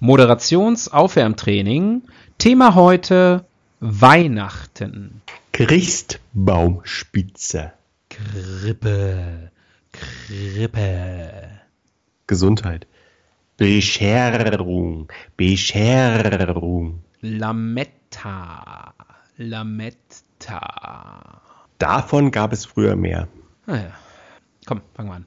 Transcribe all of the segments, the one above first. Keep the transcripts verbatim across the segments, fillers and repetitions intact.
Moderationsaufwärmtraining. Thema heute Weihnachten. Christbaumspitze. Krippe. Krippe. Gesundheit. Bescherung. Bescherung. Lametta. Lametta. Davon gab es früher mehr. Ah ja. Komm, fangen wir an.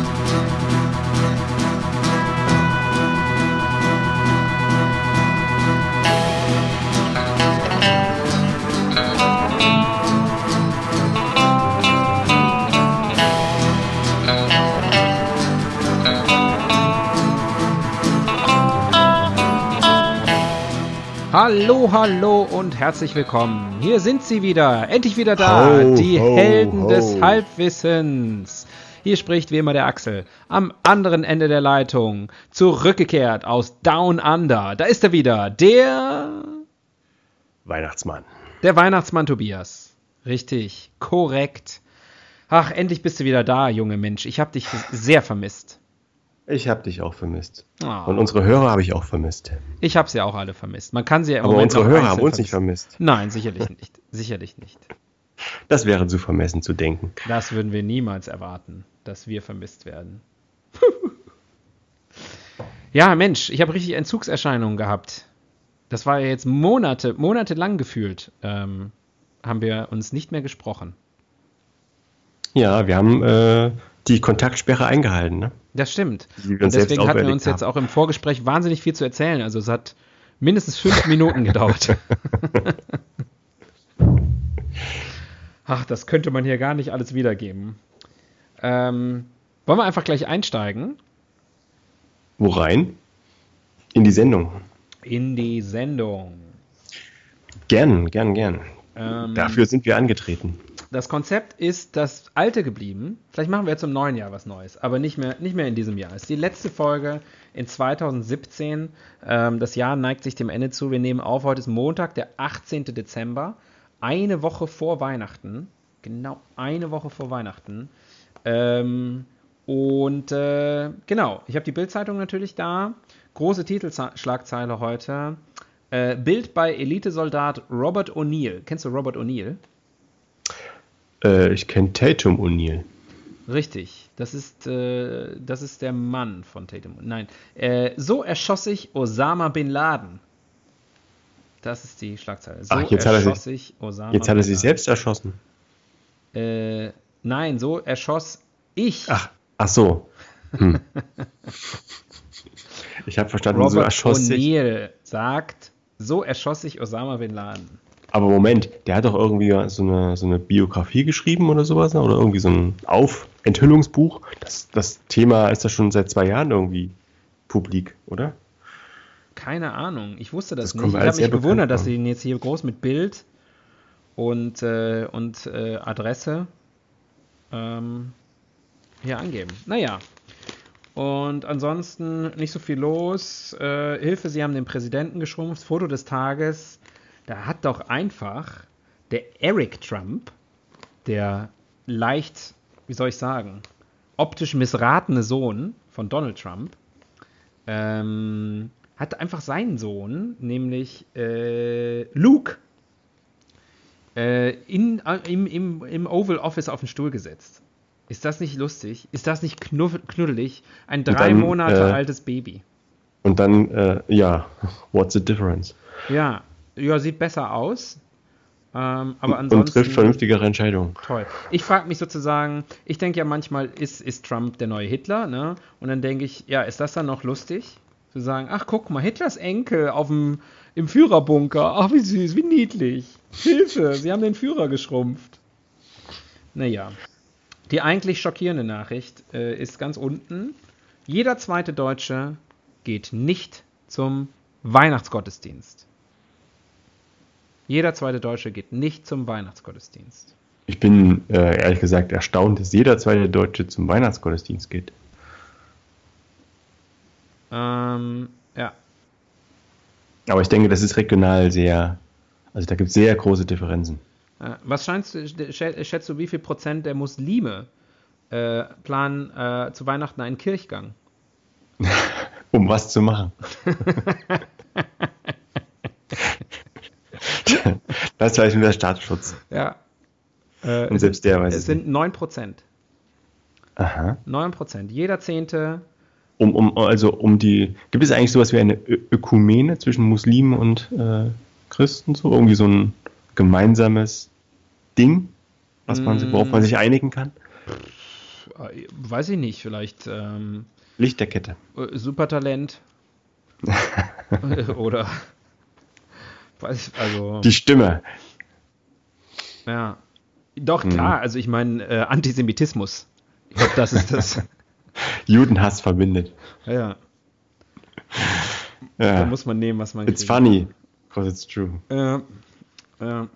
Hallo, hallo und herzlich willkommen. Hier sind sie wieder, endlich wieder da, ho, die ho, Helden ho. des Halbwissens. Hier spricht wie immer der Axel, am anderen Ende der Leitung, zurückgekehrt aus Down Under. Da ist er wieder, der Weihnachtsmann. Der Weihnachtsmann Tobias, richtig, korrekt. Ach, endlich bist du wieder da, junge Mensch, ich habe dich sehr vermisst. Ich habe dich auch vermisst. Oh. Und unsere Hörer habe ich auch vermisst. Ich habe sie auch alle vermisst. Man kann sie ja im Aber Moment unsere Hörer haben uns vermisst. nicht vermisst. Nein, sicherlich nicht. Sicherlich nicht. Das wäre zu vermessen zu denken. Das würden wir niemals erwarten, dass wir vermisst werden. Ja, Mensch, ich habe richtig Entzugserscheinungen gehabt. Das war ja jetzt Monate, monatelang gefühlt, ähm, haben wir uns nicht mehr gesprochen. Ja, wir haben äh, die Kontaktsperre eingehalten, ne? Das stimmt. Und deswegen hatten wir uns jetzt auch im Vorgespräch wahnsinnig viel zu erzählen. Also es hat mindestens fünf Minuten gedauert. Ach, das könnte man hier gar nicht alles wiedergeben. Ähm, wollen wir einfach gleich einsteigen? Wo rein? In die Sendung. In die Sendung. Gern, gern, gern. Ähm, Dafür sind wir angetreten. Das Konzept ist das alte geblieben. Vielleicht machen wir jetzt im neuen Jahr was Neues, aber nicht mehr, nicht mehr in diesem Jahr. Es ist die letzte Folge in zwanzig siebzehn. Ähm, das Jahr neigt sich dem Ende zu. Wir nehmen auf, heute ist Montag, der achtzehnten Dezember. Eine Woche vor Weihnachten. Genau, eine Woche vor Weihnachten. Ähm, und äh, genau, ich habe die Bild-Zeitung natürlich da. Große Titelschlagzeile heute. Äh, Bild bei Elitesoldat Robert O'Neill. Kennst du Robert O'Neill? Ich kenne Tatum O'Neill. Richtig, das ist, äh, das ist der Mann von Tatum. Nein, äh, so erschoss ich Osama Bin Laden. Das ist die Schlagzeile. So Ach, jetzt erschoss hat er sich, ich Osama jetzt hat er sich selbst erschossen. Äh, nein, so erschoss ich. Ach, ach so. Hm. Ich habe verstanden, Robert so erschoss ich. O'Neill sagt, so erschoss ich Osama Bin Laden. Aber Moment, der hat doch irgendwie so eine, so eine Biografie geschrieben oder sowas, oder irgendwie so ein Auf-Enthüllungsbuch. Das, das Thema ist ja schon seit zwei Jahren irgendwie publik, oder? Keine Ahnung, ich wusste das, das nicht. Ich habe mich gewundert, dass sie ihn jetzt hier groß mit Bild und, äh, und äh, Adresse ähm, hier angeben. Naja, und ansonsten nicht so viel los. Äh, Hilfe, sie haben den Präsidenten geschrumpft, Foto des Tages. Da hat doch einfach der Eric Trump, der leicht, wie soll ich sagen, optisch missratene Sohn von Donald Trump, ähm, hat einfach seinen Sohn, nämlich äh, Luke, äh, in, äh, im, im, im Oval Office auf den Stuhl gesetzt. Ist das nicht lustig? Ist das nicht knuff, knuddelig? Ein drei dann, Monate äh, altes Baby. Und dann, äh, ja, what's the difference? Ja. Ja, sieht besser aus, ähm, aber ansonsten... Und trifft vernünftigere Entscheidungen. Toll. Ich frage mich sozusagen, ich denke ja manchmal, ist, ist Trump der neue Hitler, ne? Und dann denke ich, ja, ist das dann noch lustig? Zu sagen, ach, guck mal, Hitlers Enkel auf dem, im Führerbunker, ach, wie süß, wie niedlich. Hilfe, sie haben den Führer geschrumpft. Naja, die eigentlich schockierende Nachricht äh, ist ganz unten. Jeder zweite Deutsche geht nicht zum Weihnachtsgottesdienst. Jeder zweite Deutsche geht nicht zum Weihnachtsgottesdienst. Ich bin äh, ehrlich gesagt erstaunt, dass jeder zweite Deutsche zum Weihnachtsgottesdienst geht. Ähm, ja. Aber ich denke, das ist regional sehr, also da gibt es sehr große Differenzen. Was scheinst du, schätzt du, wie viel Prozent der Muslime äh, planen äh, zu Weihnachten einen Kirchgang? Um was zu machen? Das war ich mit der Staatsschutz. Ja. Äh, Und selbst der weiß es. Es sind neun Prozent. Aha. neun Prozent. Jeder Zehnte. Um, um, also um die. Gibt es eigentlich sowas wie eine Ö- Ökumene zwischen Muslimen und äh, Christen? So? Irgendwie so ein gemeinsames Ding, was man, mm. worauf man sich einigen kann? Weiß ich nicht, vielleicht. Ähm, Lichterkette. Supertalent. Oder. Weiß, also. Die Stimme. Ja. Doch, klar, also ich meine, äh, Antisemitismus. Ich glaube, das ist das. Judenhass verbindet. Ja, ja. Da muss man nehmen, was man kriegt. It's funny, because it's true. Äh, äh,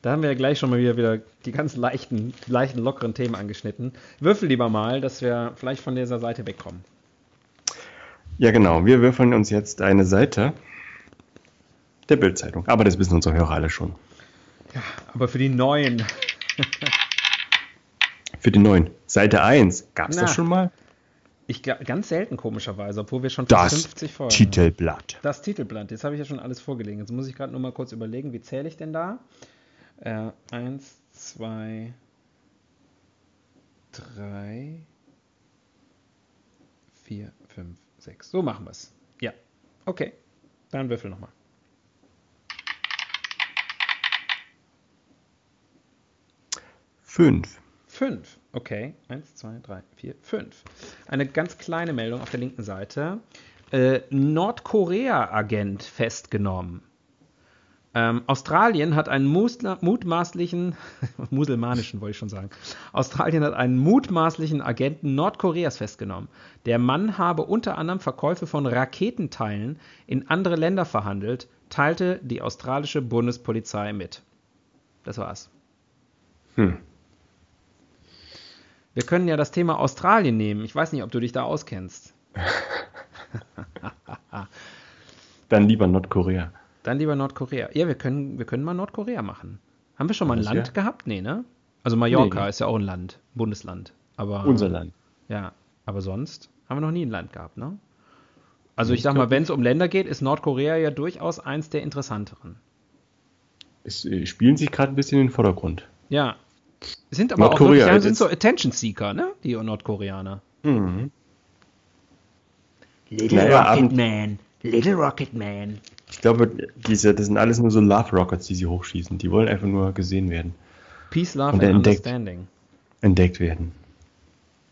da haben wir ja gleich schon mal wieder, wieder die ganz leichten, leichten, lockeren Themen angeschnitten. Würfel lieber mal, dass wir vielleicht von dieser Seite wegkommen. Ja, genau. Wir würfeln uns jetzt eine Seite der Bild-Zeitung. Aber das wissen unsere Hörer alle schon. Ja, aber für die Neuen... Für die Neuen. Seite eins. Gab es das schon mal? Ich glaub, ganz selten, komischerweise, obwohl wir schon das fünfzig Folgen haben. Das Titelblatt. Das Titelblatt. Jetzt habe ich ja schon alles vorgelegen. Jetzt muss ich gerade nur mal kurz überlegen, wie zähle ich denn da? Äh, eins, zwei, drei, vier, fünf, sechs. So machen wir es. Ja. Okay. Dann würfel nochmal. Fünf. Fünf. Okay. Eins, zwei, drei, vier, fünf. Eine ganz kleine Meldung auf der linken Seite. Äh, Nordkorea-Agent festgenommen. Ähm, Australien hat einen Musla- mutmaßlichen, muselmanischen wollte ich schon sagen, Australien hat einen mutmaßlichen Agenten Nordkoreas festgenommen. Der Mann habe unter anderem Verkäufe von Raketenteilen in andere Länder verhandelt, teilte die australische Bundespolizei mit. Das war's. Hm. Wir können ja das Thema Australien nehmen. Ich weiß nicht, ob du dich da auskennst. Dann lieber Nordkorea. Dann lieber Nordkorea. Ja, wir können, wir können mal Nordkorea machen. Haben wir schon mal ein das Land ja? gehabt? Nee, ne? Also Mallorca nee. Ist ja auch ein Land, ein Bundesland. Aber, unser Land. Ja, aber sonst haben wir noch nie ein Land gehabt, ne? Also ich, ich sag mal, wenn es um Länder geht, ist Nordkorea ja durchaus eins der interessanteren. Es äh, spielen sich gerade ein bisschen in den Vordergrund. Ja. Sind aber auch wirklich, ja, sind so Attention Seeker, ne? Die Nordkoreaner. Mhm. Little naja, Rocket Abend. Man. Little Rocket Man. Ich glaube, diese, das sind alles nur so Love Rockets, die sie hochschießen. Die wollen einfach nur gesehen werden. Peace, Love und and entdeckt, Understanding. Entdeckt werden.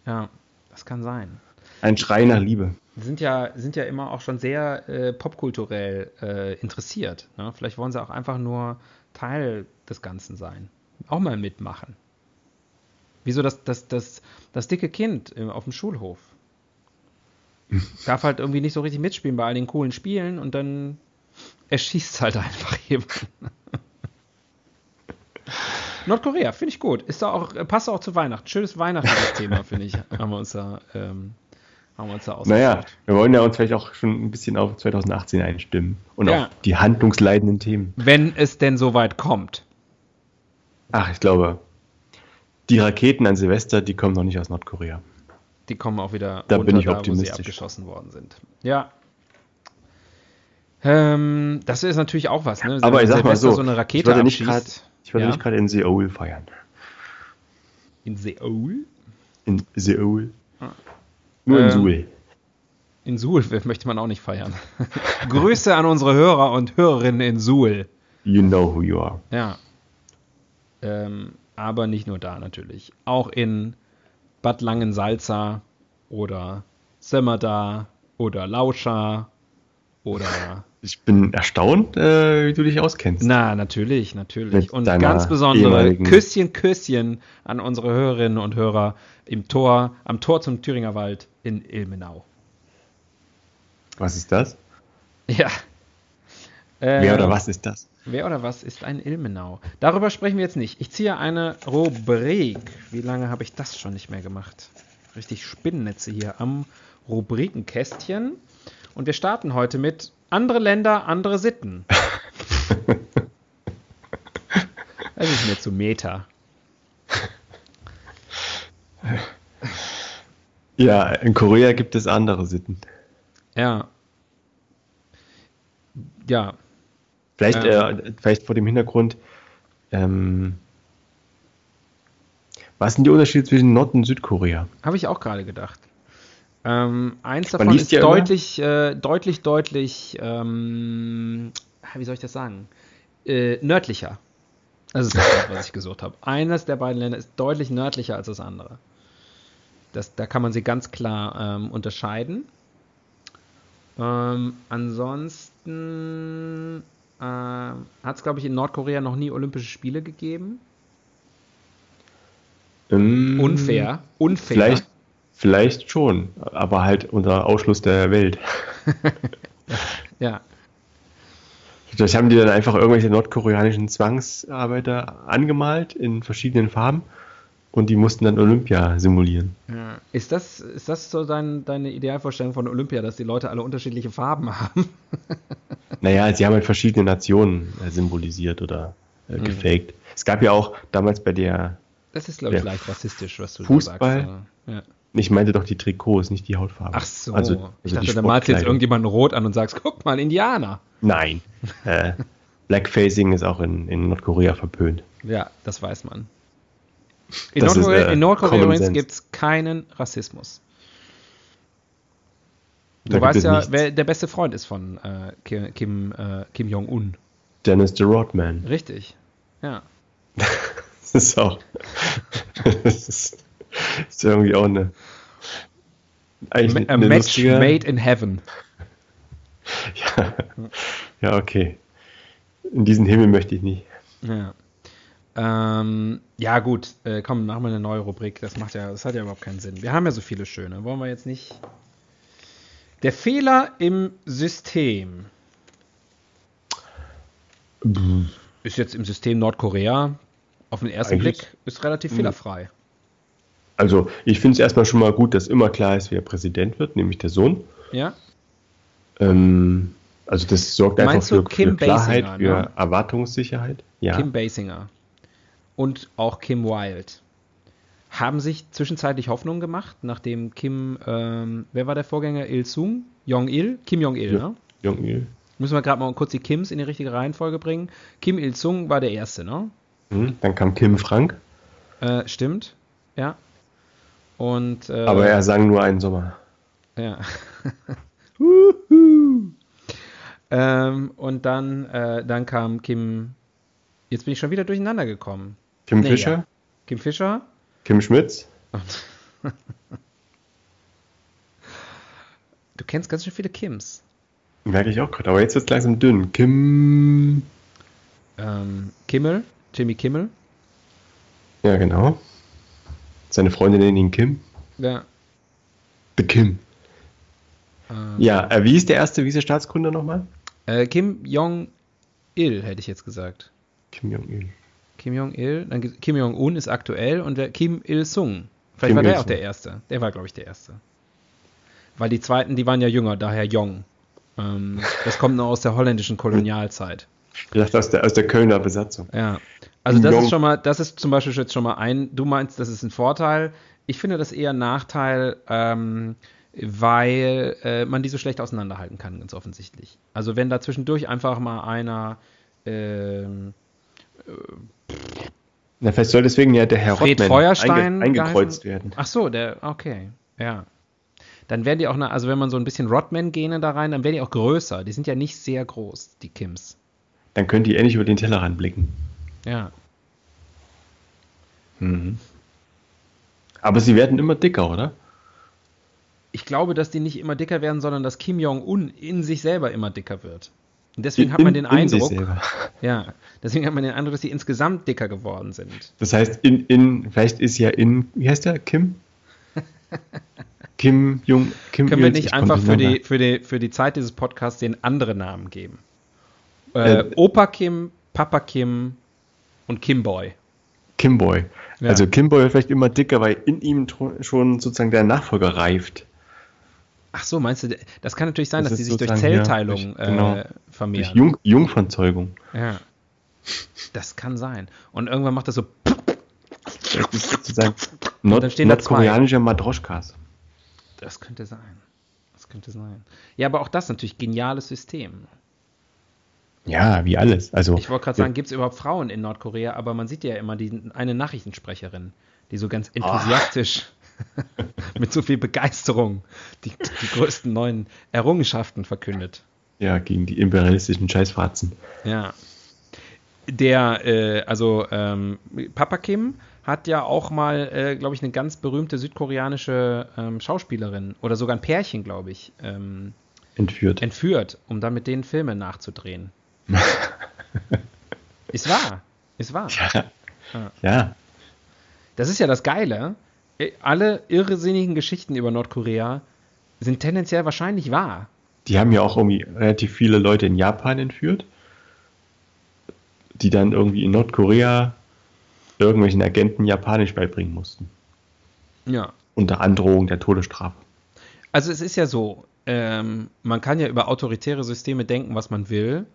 Ja, das kann sein. Ein Schrei nach Liebe. Die sind ja, sind ja immer auch schon sehr äh, popkulturell äh, interessiert. Ne? Vielleicht wollen sie auch einfach nur Teil des Ganzen sein. Auch mal mitmachen. Wieso das, das, das, das dicke Kind auf dem Schulhof? Darf halt irgendwie nicht so richtig mitspielen bei all den coolen Spielen und dann erschießt halt einfach jemanden. Nordkorea, finde ich gut. Ist da auch, passt auch zu Weihnachten. Schönes Weihnachtsthema, finde ich. Haben wir uns da, ähm, haben wir uns da ausgedacht. Naja, wir wollen ja uns vielleicht auch schon ein bisschen auf zwanzig achtzehn einstimmen und ja. auf die handlungsleitenden Themen. Wenn es denn soweit kommt. Ach, ich glaube, die Raketen an Silvester, die kommen noch nicht aus Nordkorea. Die kommen auch wieder da runter, bin ich optimistisch. Da, wo sie abgeschossen worden sind. Ja. Ähm, das ist natürlich auch was, ne? Aber ich sag Silvester mal so, so eine Rakete ich würde nicht gerade ja? in Seoul feiern. In Seoul? In Seoul. Ah. Nur ähm, in Seoul. In Seoul möchte man auch nicht feiern. Grüße an unsere Hörer und Hörerinnen in Seoul. You know who you are. Ja. Ähm, aber nicht nur da natürlich. Auch in Bad Langensalza oder Sömmerda oder Lauscha oder... Ich bin erstaunt, äh, wie du dich auskennst. Na, natürlich, natürlich. Mit und ganz besondere Küsschen, Küsschen an unsere Hörerinnen und Hörer im Tor, am Tor zum Thüringer Wald in Ilmenau. Was ist das? Ja, Äh, wer oder was ist das? Wer oder was ist ein Ilmenau? Darüber sprechen wir jetzt nicht. Ich ziehe eine Rubrik. Wie lange habe ich das schon nicht mehr gemacht? Richtig Spinnennetze hier am Rubrikenkästchen. Und wir starten heute mit andere Länder, andere Sitten. Das ist mir zu Meta. Ja, in Korea gibt es andere Sitten. Ja. Ja. Vielleicht, ähm. äh, vielleicht vor dem Hintergrund, ähm, was sind die Unterschiede zwischen Nord- und Südkorea? Habe ich auch gerade gedacht. Ähm, eins davon ist ja deutlich, äh, deutlich, deutlich, ähm, wie soll ich das sagen? Äh, nördlicher. Das ist das Wort, was ich gesucht habe. Eines der beiden Länder ist deutlich nördlicher als das andere. Das, da kann man sie ganz klar ähm, unterscheiden. Ähm, ansonsten äh, hat es, glaube ich, in Nordkorea noch nie Olympische Spiele gegeben. Ähm, unfair. Unfair. Vielleicht, vielleicht schon, aber halt unter Ausschluss der Welt. Ja. Vielleicht haben die dann einfach irgendwelche nordkoreanischen Zwangsarbeiter angemalt in verschiedenen Farben. Und die mussten dann Olympia simulieren. Ja. Ist das, ist das so dein, deine Idealvorstellung von Olympia, dass die Leute alle unterschiedliche Farben haben? Naja, sie haben halt verschiedene Nationen symbolisiert oder äh, gefaked. Mhm. Es gab ja auch damals bei der... Das ist, glaube ich, leicht rassistisch, was du Fußball, da sagst. Ja. Ich meinte doch die Trikots, nicht die Hautfarbe. Ach so. Also, also ich dachte, da malst jetzt irgendjemanden rot an und sagst, guck mal, Indianer. Nein. äh, Blackfacing ist auch in, in Nordkorea verpönt. Ja, das weiß man. In Nordkorea, ist, äh, in Nordkorea übrigens gibt es keinen Rassismus. Du weißt ja, nichts. Wer der beste Freund ist von äh, Kim, äh, Kim Jong-un. Dennis the Rodman. Richtig, ja. Das ist auch... das, ist, das ist irgendwie auch eine... Eigentlich A eine match lustige... made in heaven. Ja. Ja, okay. In diesen Himmel möchte ich nicht. Ja. Ähm, ja gut, äh, komm, machen wir eine neue Rubrik. Das macht ja, das hat ja überhaupt keinen Sinn. Wir haben ja so viele schöne. Wollen wir jetzt nicht... Der Fehler im System. Ist jetzt im System Nordkorea auf den ersten Eigentlich Blick ist relativ fehlerfrei. Also, ich finde es erstmal schon mal gut, dass immer klar ist, wer Präsident wird, nämlich der Sohn. Ja. Ähm, also das sorgt einfach für, für Klarheit, Basinger, für ne? Erwartungssicherheit. Ja. Kim Basinger. Und auch Kim Wilde. Haben sich zwischenzeitlich Hoffnungen gemacht, nachdem Kim, ähm, wer war der Vorgänger? Il Sung? Jong-il? Kim Jong-il, ne? Jong-il. Müssen wir gerade mal kurz die Kims in die richtige Reihenfolge bringen. Kim Il Sung war der Erste, ne? Mhm, dann kam Kim Frank. Äh, stimmt, ja. Und, äh, aber er sang nur einen Sommer. Ja. ähm, und dann, äh, dann kam Kim, jetzt bin ich schon wieder durcheinander gekommen. Kim nee, Fischer? Ja. Kim Fischer. Kim Schmitz. Du kennst ganz schön viele Kims. Merke ich auch gerade, aber jetzt wird es langsam dünn. Kim... Ähm, Kimmel, Jimmy Kimmel. Ja, genau. Seine Freundin nennt ihn Kim. Ja. The Kim. Ähm, ja, äh, wie ist der erste Vize-Staatsgründer nochmal? Äh, Kim Jong-il, hätte ich jetzt gesagt. Kim Jong-il. Kim Jong-il, dann Kim Jong-un ist aktuell und der Kim Il Sung. Vielleicht Kim war der Il-Sung. Auch der Erste. Der war, glaube ich, der Erste. Weil die Zweiten, die waren ja jünger, daher Jong. Ähm, das kommt noch aus der holländischen Kolonialzeit. Ich dachte, aus der, aus der Kölner Besatzung. Ja, also das Jong. Ist schon mal, das ist zum Beispiel jetzt schon mal ein, du meinst, das ist ein Vorteil. Ich finde das eher ein Nachteil, ähm, weil äh, man die so schlecht auseinanderhalten kann, ganz offensichtlich. Also wenn da zwischendurch einfach mal einer ähm, Na, vielleicht soll deswegen ja der Herr Rodman einge- eingekreuzt geheißen? Werden. Ach so, der, okay, ja. Dann werden die auch, na, also wenn man so ein bisschen Rodman-Gene da rein, dann werden die auch größer. Die sind ja nicht sehr groß, die Kims. Dann können die ähnlich über den Tellerrand blicken. Ja. Mhm. Aber sie werden immer dicker, oder? Ich glaube, dass die nicht immer dicker werden, sondern dass Kim Jong-un in sich selber immer dicker wird. Und deswegen in, hat man den Eindruck, ja, deswegen hat man den Eindruck, dass sie insgesamt dicker geworden sind. Das heißt, in, in, vielleicht ist ja in, wie heißt der, Kim? Kim Jong, Kim Können wir nicht einfach für die, für die, für die Zeit dieses Podcasts den anderen Namen geben? Äh, Opa Kim, Papa Kim und Kimboy. Kimboy. Ja. Also Kimboy wird vielleicht immer dicker, weil in ihm schon sozusagen der Nachfolger reift. Ach so, meinst du, das kann natürlich sein, das dass die sich durch Zellteilung ja, durch, genau, äh, vermehren. Durch Jung, Jungfernzeugung. Ja. Das kann sein. Und irgendwann macht das so. Sozusagen Nord- nordkoreanische Matroschkas. Das könnte sein. Das könnte sein. Ja, aber auch das natürlich geniales System. Ja, wie alles. Also, ich wollte gerade sagen, gibt es überhaupt Frauen in Nordkorea? Aber man sieht ja immer die eine Nachrichtensprecherin, die so ganz enthusiastisch, oh. mit so viel Begeisterung die, die größten neuen Errungenschaften verkündet. Ja, gegen die imperialistischen Scheißfratzen. Ja. Der, äh, also ähm, Papa Kim hat ja auch mal, äh, glaube ich, eine ganz berühmte südkoreanische ähm, Schauspielerin oder sogar ein Pärchen, glaube ich, ähm, entführt. Entführt, um dann mit denen Filme nachzudrehen. Ist wahr, ist wahr. Ja. Ah. Ja. Das ist ja das Geile. Alle irrsinnigen Geschichten über Nordkorea sind tendenziell wahrscheinlich wahr. Die haben ja auch irgendwie relativ viele Leute in Japan entführt, die dann irgendwie in Nordkorea irgendwelchen Agenten Japanisch beibringen mussten. Ja. Unter Androhung der Todesstrafe. Also es ist ja so, ähm, man kann ja über autoritäre Systeme denken, was man will,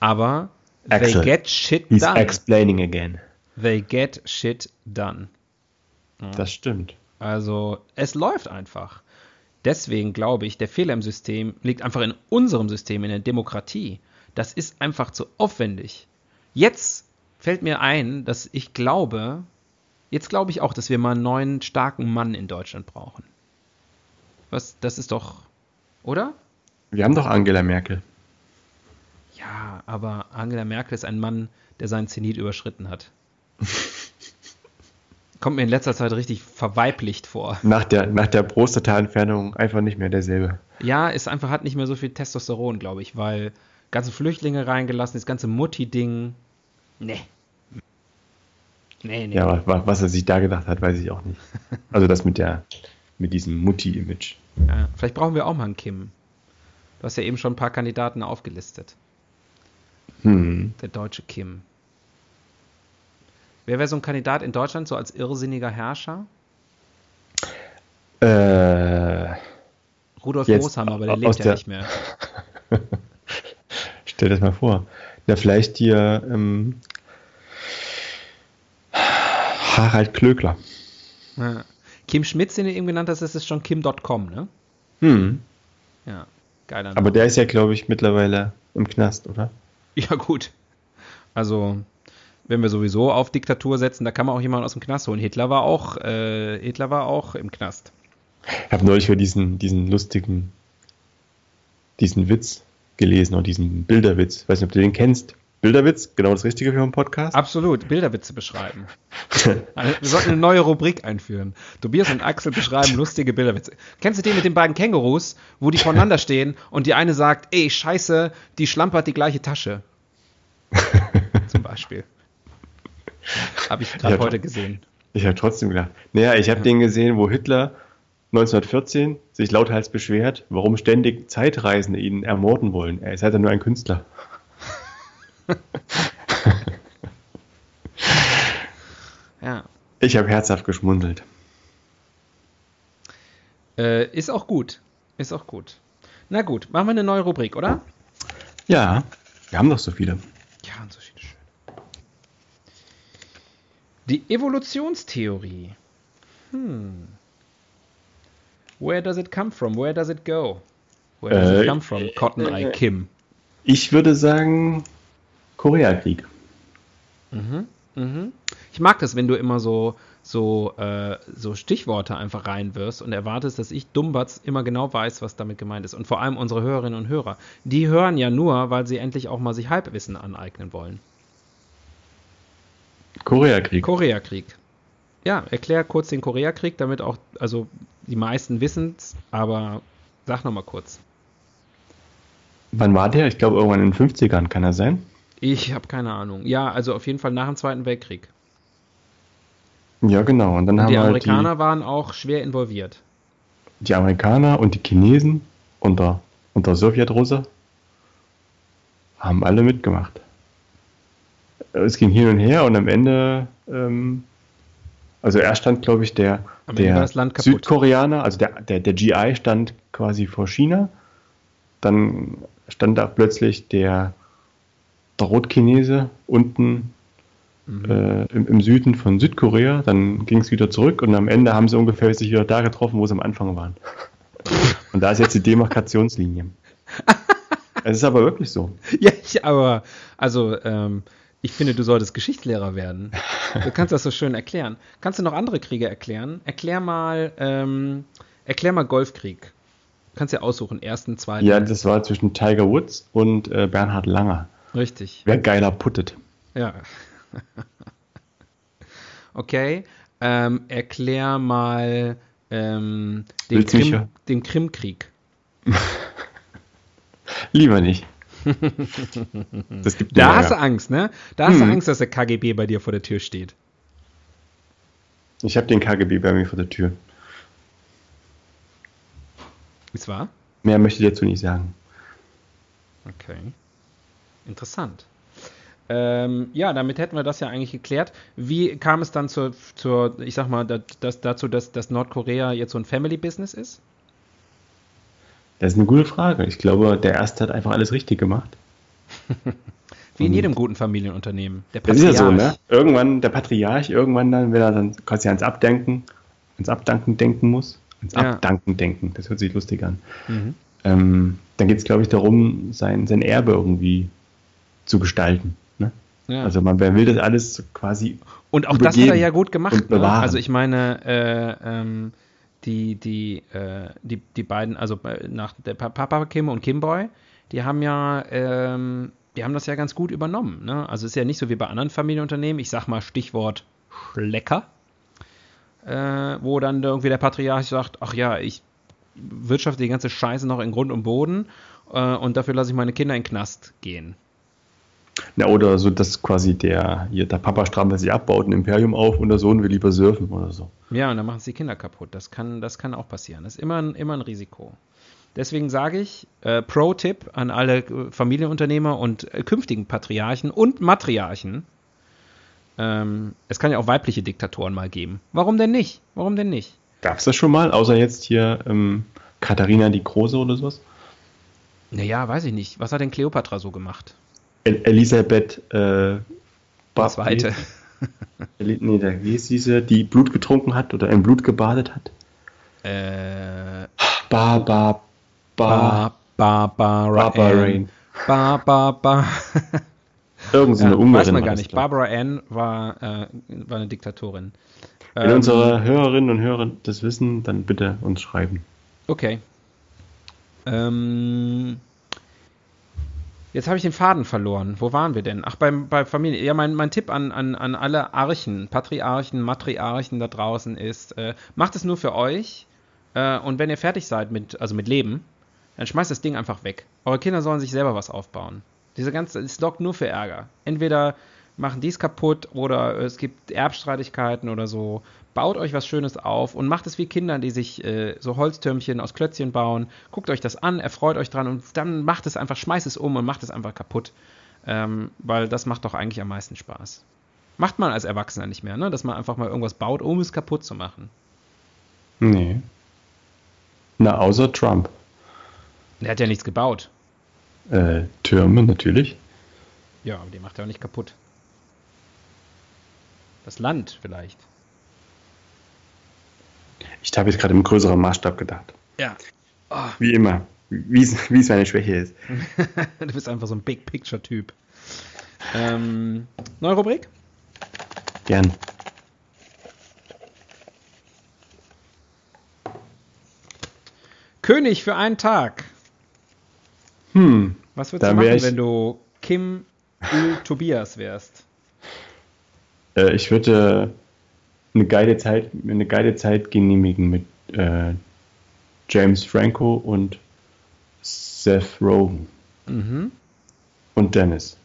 aber Axel, they get shit he's done. Explaining again. They get shit done. Ja. Das stimmt. Also es läuft einfach. Deswegen glaube ich, der Fehler im System liegt einfach in unserem System, in der Demokratie. Das ist einfach zu aufwendig. Jetzt fällt mir ein, dass ich glaube, jetzt glaube ich auch, dass wir mal einen neuen, starken Mann in Deutschland brauchen. Was, das ist doch, oder? Wir haben doch Angela Merkel. Ja, aber Angela Merkel ist ein Mann, der seinen Zenit überschritten hat. Kommt mir in letzter Zeit richtig verweiblicht vor. Nach der, nach der Prostata-Entfernung einfach nicht mehr derselbe. Ja, ist einfach, hat nicht mehr so viel Testosteron, glaube ich, weil ganze Flüchtlinge reingelassen, das ganze Mutti-Ding. Nee. Nee, nee. Ja, aber was er sich da gedacht hat, weiß ich auch nicht. Also das mit der, mit diesem Mutti-Image. Ja, vielleicht brauchen wir auch mal einen Kim. Du hast ja eben schon ein paar Kandidaten aufgelistet. Hm. Der deutsche Kim. Wer wäre so ein Kandidat in Deutschland, so als irrsinniger Herrscher? Äh, Rudolf Großhammer, aber der lebt ja der... nicht mehr. Stell dir das mal vor. Na, vielleicht hier ähm, Harald Klöckler. Ja. Kim Schmitz, den du eben genannt hast, das ist schon Kim Punkt com, ne? Hm. Ja, geiler Name. Aber der ist ja, glaube ich, mittlerweile im Knast, oder? Ja, gut. Also, wenn wir sowieso auf Diktatur setzen, da kann man auch jemanden aus dem Knast holen. Hitler war auch, äh, Hitler war auch im Knast. Ich habe neulich über diesen, diesen lustigen, diesen Witz gelesen und diesen Bilderwitz. Ich weiß nicht, ob du den kennst. Bilderwitz, genau das Richtige für einen Podcast. Absolut, Bilderwitze beschreiben. Wir sollten eine neue Rubrik einführen. Tobias und Axel beschreiben lustige Bilderwitze. Kennst du den mit den beiden Kängurus, wo die voneinander stehen und die eine sagt, ey, scheiße, die schlampert die gleiche Tasche. Zum Beispiel. Habe ich gerade heute gesehen. Ich habe trotzdem gedacht. Naja, ich habe ja. den gesehen, wo Hitler neunzehnhundertvierzehn sich lauthals beschwert, warum ständig Zeitreisende ihn ermorden wollen. Er ist halt nur ein Künstler. Ja. Ich habe herzhaft geschmunzelt. Äh, ist auch gut. Ist auch gut. Na gut, machen wir eine neue Rubrik, oder? Ja, wir haben doch so viele. Ja, und so viele schöne. Die Evolutionstheorie. Hm. Where does it come from? Where does it go? Where does äh, it come from? Cotton Eye Kim. Ich würde sagen, Koreakrieg. Mhm, mhm. Ich mag das, wenn du immer so, so, äh, so Stichworte einfach reinwirfst und erwartest, dass ich Dumbatz immer genau weiß, was damit gemeint ist. Und vor allem unsere Hörerinnen und Hörer. Die hören ja nur, weil sie endlich auch mal sich Halbwissen aneignen wollen. Koreakrieg. Koreakrieg. Ja, erklär kurz den Koreakrieg, damit auch, also die meisten wissen es, aber sag nochmal kurz. Wann war der? Ich glaube, irgendwann in den fünfzigern, kann er sein? Ich habe keine Ahnung. Ja, also auf jeden Fall nach dem Zweiten Weltkrieg. Ja, genau. Und dann und haben die Amerikaner halt die, waren auch schwer involviert. Die Amerikaner und die Chinesen unter, unter Sowjetrusse. haben alle mitgemacht. Es ging hin und her und am Ende, ähm, also er stand, glaube ich, der, der Südkoreaner, also der, der, der G I stand quasi vor China. Dann stand da plötzlich der, der Rotchinese unten mhm. äh, im, im Süden von Südkorea. Dann ging es wieder zurück und am Ende haben sie ungefähr sich wieder da getroffen, wo sie am Anfang waren. Und da ist jetzt die Demarkationslinie. Es ist aber wirklich so. Ja, ich, aber, also, ähm, ich finde, du solltest Geschichtslehrer werden. Du kannst das so schön erklären. Kannst du noch andere Kriege erklären? Erklär mal, ähm, erklär mal Golfkrieg. Kannst ja aussuchen, ersten, zweiten. Ja, das war zwischen Tiger Woods und äh, Bernhard Langer. Richtig. Wer geiler puttet. Ja. Okay. Ähm, erklär mal ähm, den Krim, den Krimkrieg. Lieber nicht. Das gibt da hast du Angst, ne? Da hast hm. du Angst, dass der K G B bei dir vor der Tür steht. Ich habe den K G B bei mir vor der Tür. Ist wahr? Mehr möchte ich dazu nicht sagen. Okay. Interessant. Ähm, ja, damit hätten wir das ja eigentlich geklärt. Wie kam es dann zur, zur ich sag mal, das, dazu, dass, dass Nordkorea jetzt so ein Family-Business ist? Das ist eine gute Frage. Ich glaube, der Erste hat einfach alles richtig gemacht. Wie in jedem guten Familienunternehmen. Der Patriarch. Das ist ja so, ne? Irgendwann, der Patriarch, irgendwann dann, wenn er dann quasi ans Abdenken, ans Abdanken denken muss. Ans ja. Abdanken denken, das hört sich lustig an. Mhm. Ähm, dann geht es, glaube ich, darum, sein, sein Erbe irgendwie zu gestalten. Ne? Ja. Also man wer will das alles quasi und auch das hat er ja gut gemacht. Ne? Also ich meine, äh, ähm, Die, die, äh, die, die beiden, also nach der Papa Kim und Kimboy, die haben ja, ähm, die haben das ja ganz gut übernommen. Ne? Also es ist ja nicht so wie bei anderen Familienunternehmen, ich sag mal Stichwort Schlecker, äh, wo dann irgendwie der Patriarch sagt, ach ja, ich wirtschafte die ganze Scheiße noch in Grund und Boden äh, und dafür lasse ich meine Kinder in den Knast gehen. Na, oder so, dass quasi der, hier, der Papa strampelt sich ab, baut ein Imperium auf und der Sohn will lieber surfen oder so. Ja, und dann machen es die Kinder kaputt. Das kann, das kann auch passieren. Das ist immer ein, immer ein Risiko. Deswegen sage ich, äh, Pro-Tipp an alle Familienunternehmer und äh, künftigen Patriarchen und Matriarchen. Ähm, es kann ja auch weibliche Diktatoren mal geben. Warum denn nicht? Warum denn nicht? Gab es das schon mal? Außer jetzt hier ähm, Katharina die Große oder sowas? Naja, weiß ich nicht. Was hat denn Kleopatra so gemacht? Elisabeth äh, das Weite. Nee, da, wie ist diese, die Blut getrunken hat oder im Blut gebadet hat? Äh, ba, ba, ba, ba, Barbara Ann. Ba, ba, ba. Irgend so eine ja, Ungarin. Weiß man gar nicht. Barbara Ann war, äh, war eine Diktatorin. Wenn ähm, unsere Hörerinnen und Hörer das wissen, dann bitte uns schreiben. Okay. Ähm... Jetzt habe ich den Faden verloren. Wo waren wir denn? Ach, bei, bei Familie. Ja, mein, mein Tipp an, an, an alle Archen, Patriarchen, Matriarchen da draußen ist, äh, macht es nur für euch äh, und wenn ihr fertig seid, mit, also mit Leben, dann schmeißt das Ding einfach weg. Eure Kinder sollen sich selber was aufbauen. Diese ganze, es lockt nur für Ärger. Entweder machen die es kaputt oder es gibt Erbstreitigkeiten oder so. Baut euch was Schönes auf und macht es wie Kinder, die sich äh, so Holztürmchen aus Klötzchen bauen. Guckt euch das an, erfreut euch dran und dann macht es einfach, schmeißt es um und macht es einfach kaputt. Ähm, weil das macht doch eigentlich am meisten Spaß. Macht man als Erwachsener nicht mehr, ne? Dass man einfach mal irgendwas baut, um es kaputt zu machen. Nee. Na, außer Trump. Der hat ja nichts gebaut. Äh, Türme natürlich. Ja, aber die macht er auch nicht kaputt. Das Land vielleicht. Ich habe jetzt gerade im größeren Maßstab gedacht. Ja. Oh. Wie immer. Wie es meine Schwäche ist. Du bist einfach so ein Big-Picture-Typ. Ähm, neue Rubrik? Gern. König für einen Tag. Hm. Was würdest du machen, ich... wenn du Kim Il Tobias wärst? Ich würde eine geile Zeit, eine geile Zeit genehmigen mit äh, James Franco und Seth Rogen mhm. und Dennis.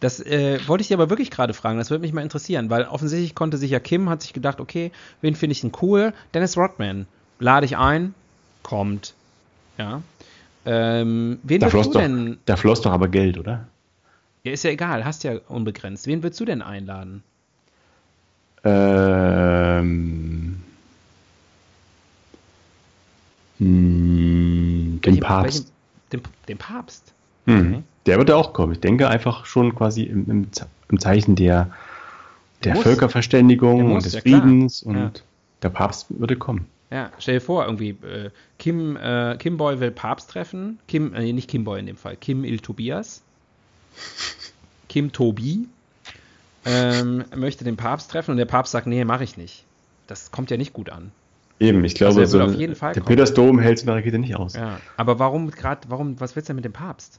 Das äh, wollte ich dir aber wirklich gerade fragen, das würde mich mal interessieren, weil offensichtlich konnte sich ja Kim, hat sich gedacht, okay, wen finde ich denn cool? Dennis Rodman, lade ich ein, kommt. Ja. Ähm, wen da, floss du doch, denn? da floss doch aber Geld, oder? Ja, ist ja egal, hast ja unbegrenzt. Wen würdest du denn einladen? Ähm, mh, den welchen, Papst. Welchen, den, den Papst? Mhm. Okay. Der wird auch kommen. Ich denke einfach schon quasi im, im, im Zeichen der, der, der Völkerverständigung der muss, und des ja, Friedens. Klar. Und ja. der Papst würde kommen. Ja, stell dir vor, irgendwie äh, Kim, äh, Kimboy will Papst treffen. Kim, äh, nicht Kimboy in dem Fall. Kim Il Tobias. Kim Tobi ähm, möchte den Papst treffen und der Papst sagt, nee, mache ich nicht. Das kommt ja nicht gut an. Eben, ich glaube, also, so auf jeden Fall der kommen. Petersdom hält es in der Rakete nicht aus. Ja, aber warum gerade, warum, was willst du denn mit dem Papst?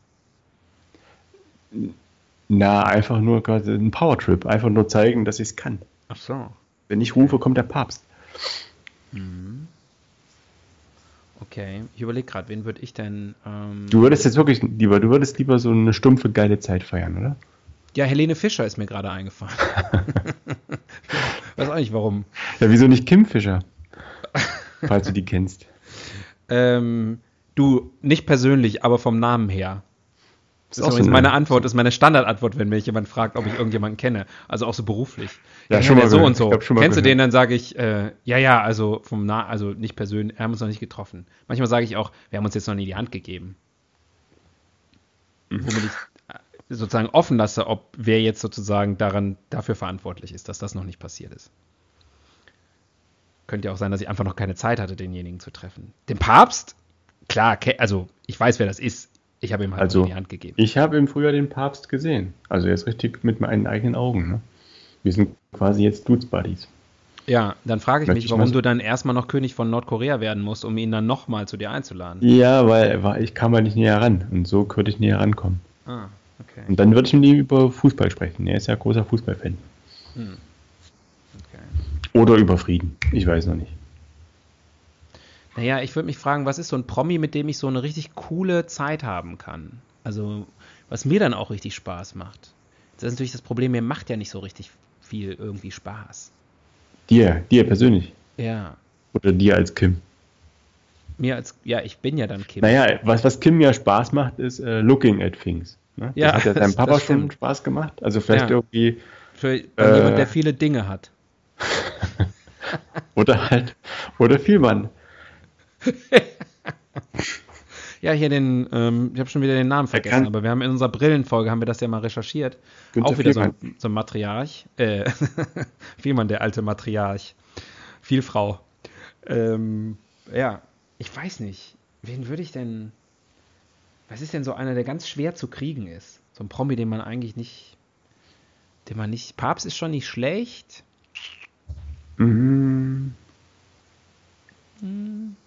Na, einfach nur quasi ein Powertrip. Einfach nur zeigen, dass ich es kann. Ach so. Wenn ich rufe, kommt der Papst. Mhm. Okay, ich überlege gerade, wen würde ich denn... Ähm, du würdest jetzt wirklich lieber, du würdest lieber so eine stumpfe, geile Zeit feiern, oder? Ja, Helene Fischer ist mir gerade eingefallen. Weiß auch nicht, warum. Ja, wieso nicht Kim Fischer? Falls du die kennst. Ähm, du, nicht persönlich, aber vom Namen her. Das ist, ist auch übrigens so meine Antwort, ist meine Standardantwort, wenn mich jemand fragt, ob ich irgendjemanden kenne. Also auch so beruflich. Ja, ja schon mal so gehört. Und so. Kennst gehört. Du den? Dann sage ich, äh, ja, ja, also vom Na, also nicht persönlich, wir haben uns noch nicht getroffen. Manchmal sage ich auch, wir haben uns jetzt noch nie die Hand gegeben. Mhm. Womit ich sozusagen offen lasse, ob wer jetzt sozusagen daran dafür verantwortlich ist, dass das noch nicht passiert ist. Könnte ja auch sein, dass ich einfach noch keine Zeit hatte, denjenigen zu treffen. Den Papst? Klar, also ich weiß, wer das ist. Ich habe ihm halt also, in die Hand gegeben. Ich habe im Frühjahr den Papst gesehen. Also jetzt richtig mit meinen eigenen Augen. Ne? Wir sind quasi jetzt Dudes-Buddies. Ja, dann frage ich Möchte mich, ich warum mal so du dann erstmal noch König von Nordkorea werden musst, um ihn dann nochmal zu dir einzuladen. Ja, weil, weil ich kam halt nicht näher ran. Und so könnte ich näher rankommen. Ah, okay. Und dann würde ich mit ihm über Fußball sprechen. Er ist ja großer Fußballfan. Hm. Okay. Oder über Frieden. Ich weiß noch nicht. Naja, ich würde mich fragen, was ist so ein Promi, mit dem ich so eine richtig coole Zeit haben kann? Also, was mir dann auch richtig Spaß macht. Das ist natürlich das Problem, mir macht ja nicht so richtig viel irgendwie Spaß. Dir, dir persönlich? Ja. Oder dir als Kim? Mir als, ja, ich bin ja dann Kim. Naja, was, was Kim ja Spaß macht, ist uh, looking at things. Ne? Ja, das hat ja deinem Papa schon Spaß gemacht. Also vielleicht ja. irgendwie... Für äh, jemand, der viele Dinge hat. Oder halt, oder viel Mann. Ja, hier den, ähm, ich habe schon wieder den Namen vergessen, aber wir haben in unserer Brillenfolge, haben wir das ja mal recherchiert, Günther auch wieder so ein, so ein Matriarch, äh, Vielmann, der alte Matriarch, Vielfrau, ähm, ja, ich weiß nicht, wen würde ich denn, was ist denn so einer, der ganz schwer zu kriegen ist, so ein Promi, den man eigentlich nicht, den man nicht, Papst ist schon nicht schlecht, mhm, mhm.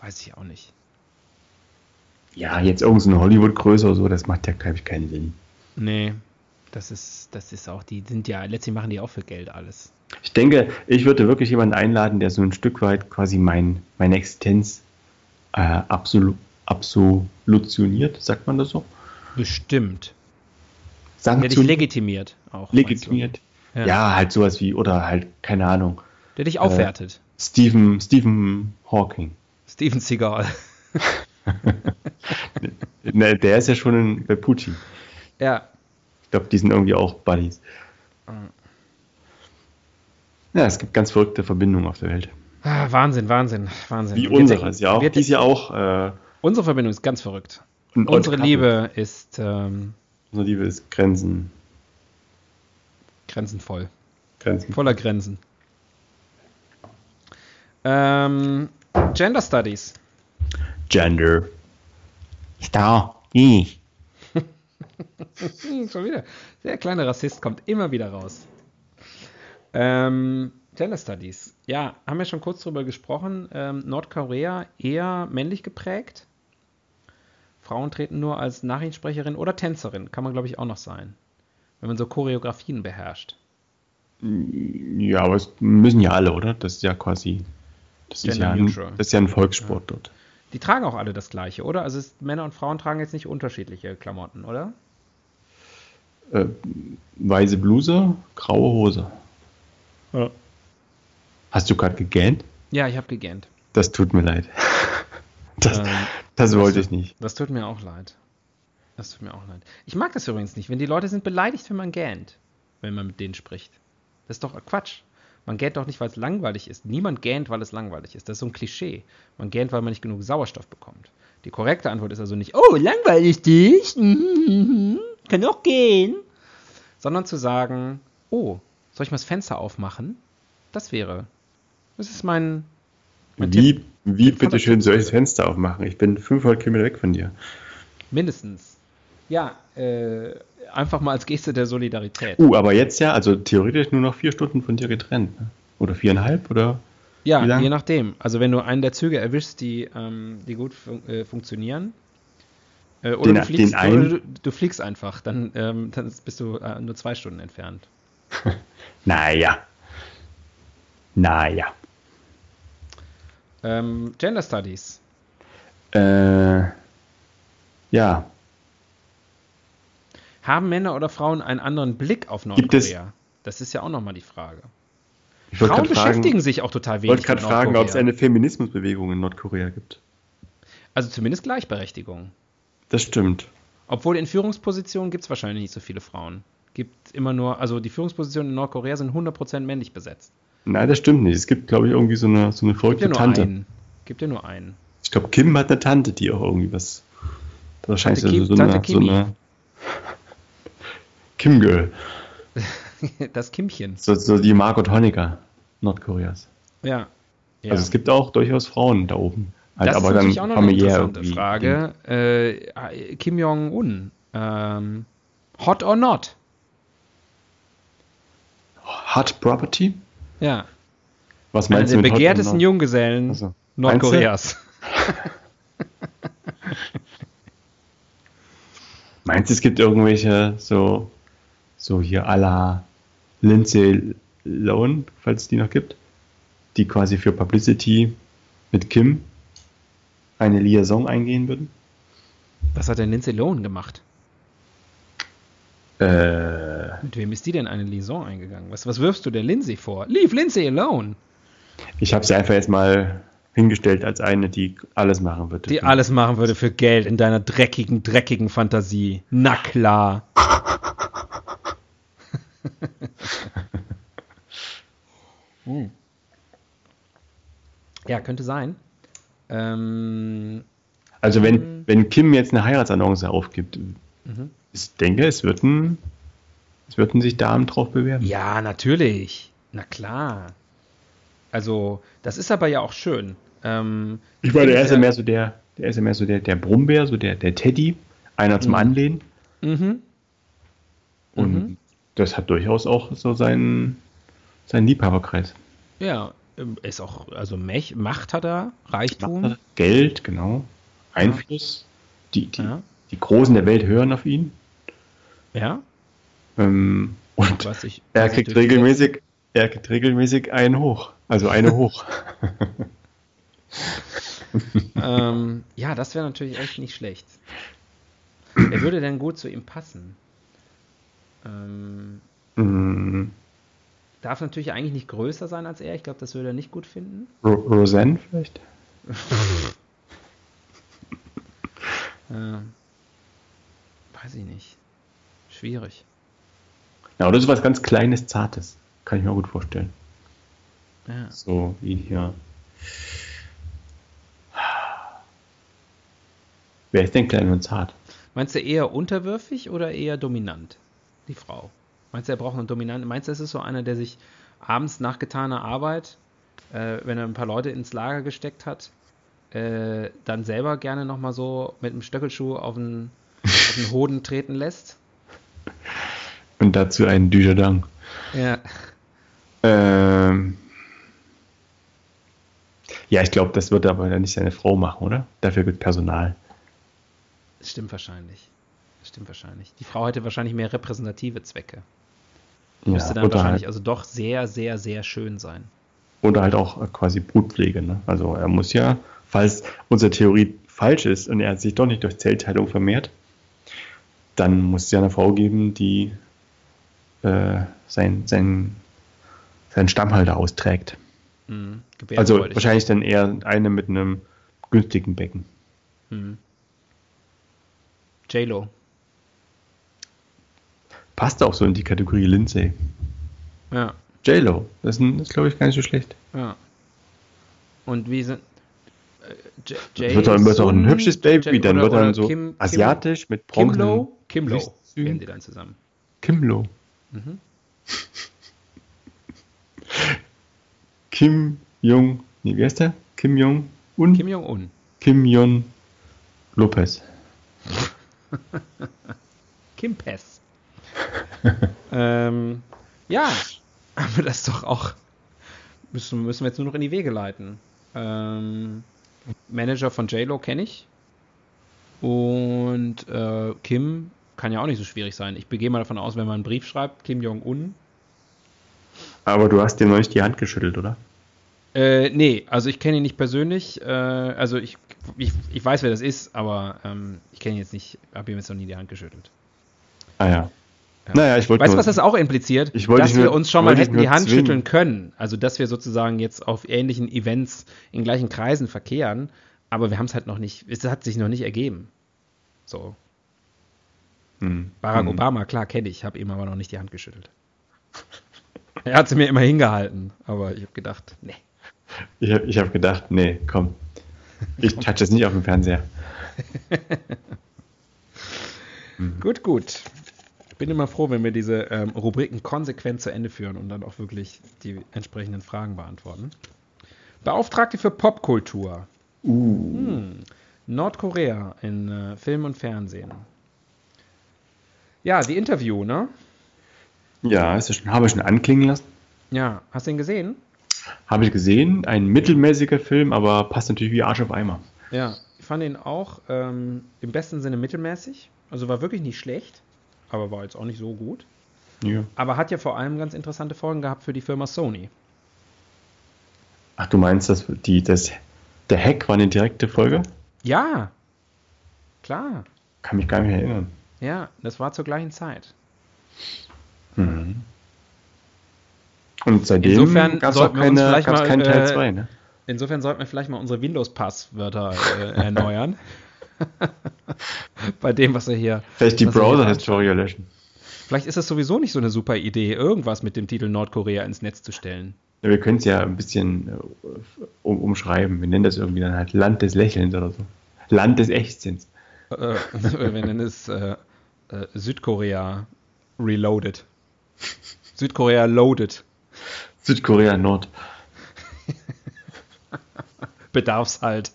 Weiß ich auch nicht. Ja, jetzt irgendeine Hollywood-Größe oder so, das macht ja, glaube ich, keinen Sinn. Nee, das ist, das ist auch, die sind ja, letztlich machen die auch für Geld alles. Ich denke, ich würde wirklich jemanden einladen, der so ein Stück weit quasi mein, meine Existenz äh, absolu- absolutioniert, sagt man das so? Bestimmt. Sanktion- der dich legitimiert auch. Legitimiert. Ja. ja, halt sowas wie, oder halt, keine Ahnung. Der dich aufwertet. Äh, Stephen, Stephen Hawking. Steven Seagal. Ne, der ist ja schon in, bei Putin. Ja. Ich glaube, die sind irgendwie auch Buddies. Ja, es gibt ganz verrückte Verbindungen auf der Welt. Ah, Wahnsinn, Wahnsinn, Wahnsinn. Wie unsere ist ja auch. Die ist ja auch äh, unsere Verbindung ist ganz verrückt. Und unsere Liebe ist. Ähm, unsere Liebe ist Grenzen. Grenzenvoll. Grenzen. Voller Grenzen. Ähm. Gender Studies. Gender. Star. Ich. Schon wieder. Der kleine Rassist kommt immer wieder raus. Ähm, Gender Studies. Ja, haben wir schon kurz drüber gesprochen. Ähm, Nordkorea eher männlich geprägt. Frauen treten nur als Nachrichtensprecherin oder Tänzerin. Kann man, glaube ich, auch noch sein. Wenn man so Choreografien beherrscht. Ja, aber es müssen ja alle, oder? Das ist ja quasi... Das ist, ja ein, das ist ja ein Volkssport ja. dort. Die tragen auch alle das Gleiche, oder? Also es, Männer und Frauen tragen jetzt nicht unterschiedliche Klamotten, oder? Äh, weiße Bluse, graue Hose. Ja. Hast du gerade gegähnt? Ja, ich habe gegähnt. Das tut mir leid. Das, ähm, das, das wollte ich nicht. Das tut mir auch leid. Das tut mir auch leid. Ich mag das übrigens nicht, wenn die Leute sind beleidigt, wenn man gähnt, wenn man mit denen spricht. Das ist doch Quatsch. Man gähnt doch nicht, weil es langweilig ist. Niemand gähnt, weil es langweilig ist. Das ist so ein Klischee. Man gähnt, weil man nicht genug Sauerstoff bekommt. Die korrekte Antwort ist also nicht, oh, langweilig dich, mm-hmm. Kann auch gehen. Sondern zu sagen, oh, soll ich mal das Fenster aufmachen? Das wäre, das ist mein, mein Wie, Tipp. Wie bitteschön soll ich das Fenster aufmachen? Ich bin fünfhundert Kilometer weg von dir. Mindestens. Ja, äh, einfach mal als Geste der Solidarität. Uh, aber jetzt ja, also theoretisch nur noch vier Stunden von dir getrennt. Ne? Oder viereinhalb, oder? Ja, je nachdem. Also wenn du einen der Züge erwischst, die, ähm, die gut fun- äh, funktionieren, äh, oder, den, du fliegst, oder du, du fliegst einfach, dann, ähm, dann bist du äh, nur zwei Stunden entfernt. naja. Naja. Ähm, Gender Studies. Äh, ja. Haben Männer oder Frauen einen anderen Blick auf Nordkorea? Das ist ja auch nochmal die Frage. Frauen beschäftigen sich auch total wenig. Ich wollte gerade fragen, ob es eine Feminismusbewegung in Nordkorea gibt. Also zumindest Gleichberechtigung. Das stimmt. Obwohl in Führungspositionen gibt es wahrscheinlich nicht so viele Frauen. Gibt immer nur, also die Führungspositionen in Nordkorea sind hundert Prozent männlich besetzt. Nein, das stimmt nicht. Es gibt, glaube ich, irgendwie so eine, so eine verrückte Tante. Einen. Gibt ja nur einen. Ich glaube, Kim hat eine Tante, die auch irgendwie was. Das wahrscheinlich Tante Kim, so, eine, Tante so eine. Kim Girl. Das Kimchen. So, so die Margot Honecker Nordkoreas. Ja, ja. Also es gibt auch durchaus Frauen da oben. Halt, das aber ist natürlich dann auch noch eine interessante Frage. Äh, Kim Jong-un. Ähm, hot or not? Hot Property? Ja. Was meinst also du mit hot or not? Der begehrtesten Junggesellen also, Nordkoreas. Meinst du, es gibt irgendwelche so... So hier à la Lindsay Lohan, falls es die noch gibt, die quasi für Publicity mit Kim eine Liaison eingehen würden. Was hat denn Lindsay Lohan gemacht? Äh, mit wem ist die denn eine Liaison eingegangen? Was, was wirfst du der Lindsay vor? Leave Lindsay alone! Ich habe sie einfach jetzt mal hingestellt als eine, die alles machen würde. Die alles machen würde für Geld in deiner dreckigen, dreckigen Fantasie. Na klar! hm. Ja, könnte sein. Ähm, also wenn, ähm, wenn Kim jetzt eine Heiratsannonce aufgibt, mhm. ich denke, es würden, es würden sich Damen drauf bewerben. Ja, natürlich. Na klar. Also, das ist aber ja auch schön. Ähm, ich meine, der ist ja mehr so der, der ist ja mehr so der, der Brummbär, so der, der Teddy, einer zum mhm. Anlehnen. Mhm. Und mhm. das hat durchaus auch so seinen, seinen Liebhaberkreis. Ja, ist auch, also Mech, Macht hat er, Reichtum. Macht, Geld, genau. Einfluss. Ja. Die, die, ja. die Großen der Welt hören auf ihn. Ja. Ähm, und was ich, was er, kriegt regelmäßig, er kriegt regelmäßig einen hoch. Also eine hoch. ähm, ja, das wäre natürlich echt nicht schlecht. Wer würde denn gut zu ihm passen? Ähm, mm. Darf natürlich eigentlich nicht größer sein als er. Ich glaube, das würde er nicht gut finden. Ro- Roseanne vielleicht? ähm, weiß ich nicht. Schwierig. Ja, oder so was ganz Kleines, Zartes. Kann ich mir auch gut vorstellen. Ja. So wie hier. Wer ist denn klein und zart? Meinst du eher unterwürfig oder eher dominant? Die Frau. Meinst du, er braucht einen dominanten? Meinst du, es ist so einer, der sich abends nach getaner Arbeit, äh, wenn er ein paar Leute ins Lager gesteckt hat, äh, dann selber gerne nochmal so mit einem Stöckelschuh auf den, auf den Hoden treten lässt? Und dazu einen Düjardang. Ja. Ähm. Ja, ich glaube, das wird aber dann nicht seine Frau machen, oder? Dafür wird Personal. Das stimmt wahrscheinlich. Stimmt wahrscheinlich. Die Frau hätte wahrscheinlich mehr repräsentative Zwecke. Ja, müsste dann wahrscheinlich halt also doch sehr, sehr, sehr schön sein. Oder halt auch quasi Brutpflege. Ne? Also er muss ja, falls unsere Theorie falsch ist und er sich doch nicht durch Zellteilung vermehrt, dann muss es ja eine Frau geben, die äh, sein, sein, seinen Stammhalter austrägt. Mhm, also wahrscheinlich dann eher eine mit einem günstigen Becken. Hm. J-Lo. Passt auch so in die Kategorie Lindsay. Ja. J-Lo, das ist, ist glaube ich, gar nicht so schlecht. Ja. Und wie sind... J- J- wird dann wird auch ein hübsches Baby, J- dann wird dann so Kim, asiatisch Kim, mit Bronzen. Kimlo, Kimlo, werden die dann zusammen. Kimlo. Mhm. Kim Jong, nee, wie heißt der? Kim Jong-un? Kim Jong-un. Kim Jong Lopez. Kim Pes. ähm, ja, aber das ist doch auch... Müssen, müssen wir jetzt nur noch in die Wege leiten. Ähm... Manager von J-Lo kenne ich. Und äh, Kim kann ja auch nicht so schwierig sein. Ich gehe mal davon aus, wenn man einen Brief schreibt, Kim Jong-un. Aber du hast dem noch nicht die Hand geschüttelt, oder? Äh, nee, also ich kenne ihn nicht persönlich. Äh, also ich, ich, ich weiß, wer das ist, aber ähm, ich kenne ihn jetzt nicht, habe ihm jetzt noch nie die Hand geschüttelt. Ah ja. Ja. Naja, ich wollte weißt du, was das auch impliziert? Ich dass nur, wir uns schon mal hätten die Hand zwingen. schütteln können. Also, dass wir sozusagen jetzt auf ähnlichen Events in gleichen Kreisen verkehren. Aber wir haben es halt noch nicht, es hat sich noch nicht ergeben. So. Hm. Barack hm. Obama, klar, kenne ich, habe ihm aber noch nicht die Hand geschüttelt. Er hat sie mir immer hingehalten. Aber ich habe gedacht, nee. Ich habe ich hab gedacht, nee, komm. Ich touch das nicht auf dem Fernseher. hm. Gut, gut. Ich bin immer froh, wenn wir diese ähm, Rubriken konsequent zu Ende führen und dann auch wirklich die entsprechenden Fragen beantworten. Beauftragte für Popkultur. Uh. Hm. Nordkorea in äh, Film und Fernsehen. Ja, die Interview, ne? Ja, ist das schon, habe ich schon anklingen lassen. Ja, hast du ihn gesehen? Habe ich gesehen. Ein mittelmäßiger Film, aber passt natürlich wie Arsch auf Eimer. Ja, ich fand ihn auch ähm, im besten Sinne mittelmäßig. Also war wirklich nicht schlecht. Aber war jetzt auch nicht so gut. Ja. Aber hat ja vor allem ganz interessante Folgen gehabt für die Firma Sony. Ach, du meinst, dass die, das, der Hack war eine direkte Folge? Ja, klar. Kann mich gar nicht erinnern. Ja, das war zur gleichen Zeit. Mhm. Und seitdem gab es auch keinen Teil zwei, ne? Insofern sollten wir vielleicht mal unsere Windows-Passwörter äh, erneuern. Bei dem, was er hier... Vielleicht die Browser-Historie löschen. Vielleicht ist das sowieso nicht so eine super Idee, irgendwas mit dem Titel Nordkorea ins Netz zu stellen. Ja, wir können es ja ein bisschen äh, um, umschreiben. Wir nennen das irgendwie dann halt Land des Lächelns oder so. Land des Echtsinns. Äh, wir nennen es äh, äh, Südkorea Reloaded. Südkorea Loaded. Südkorea Nord. Bedarfshalt.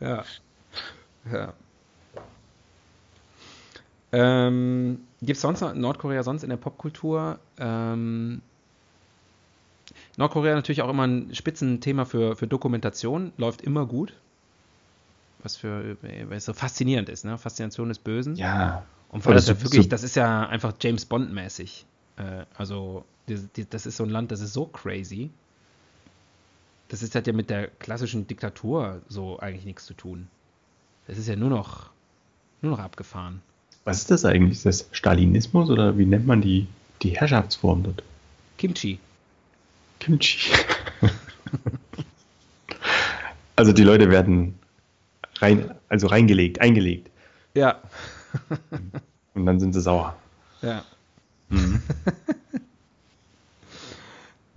ja. ja. Ähm, gibt es sonst noch Nordkorea sonst in der Popkultur? Ähm, Nordkorea natürlich auch immer ein Spitzenthema für, für Dokumentation, läuft immer gut. Was für was so faszinierend ist, ne? Faszination des Bösen. Ja. Und weil das, das, ja wirklich, so das ist ja einfach James Bond-mäßig. Äh, also, das, das ist so ein Land, das ist so crazy. Das ist, hat ja mit der klassischen Diktatur so eigentlich nichts zu tun. Das ist ja nur noch, nur noch abgefahren. Was ist das eigentlich? Ist das Stalinismus oder wie nennt man die, die Herrschaftsform dort? Kimchi. Kimchi. Also die Leute werden rein, also reingelegt, eingelegt. Ja. Und dann sind sie sauer. Ja. Mhm.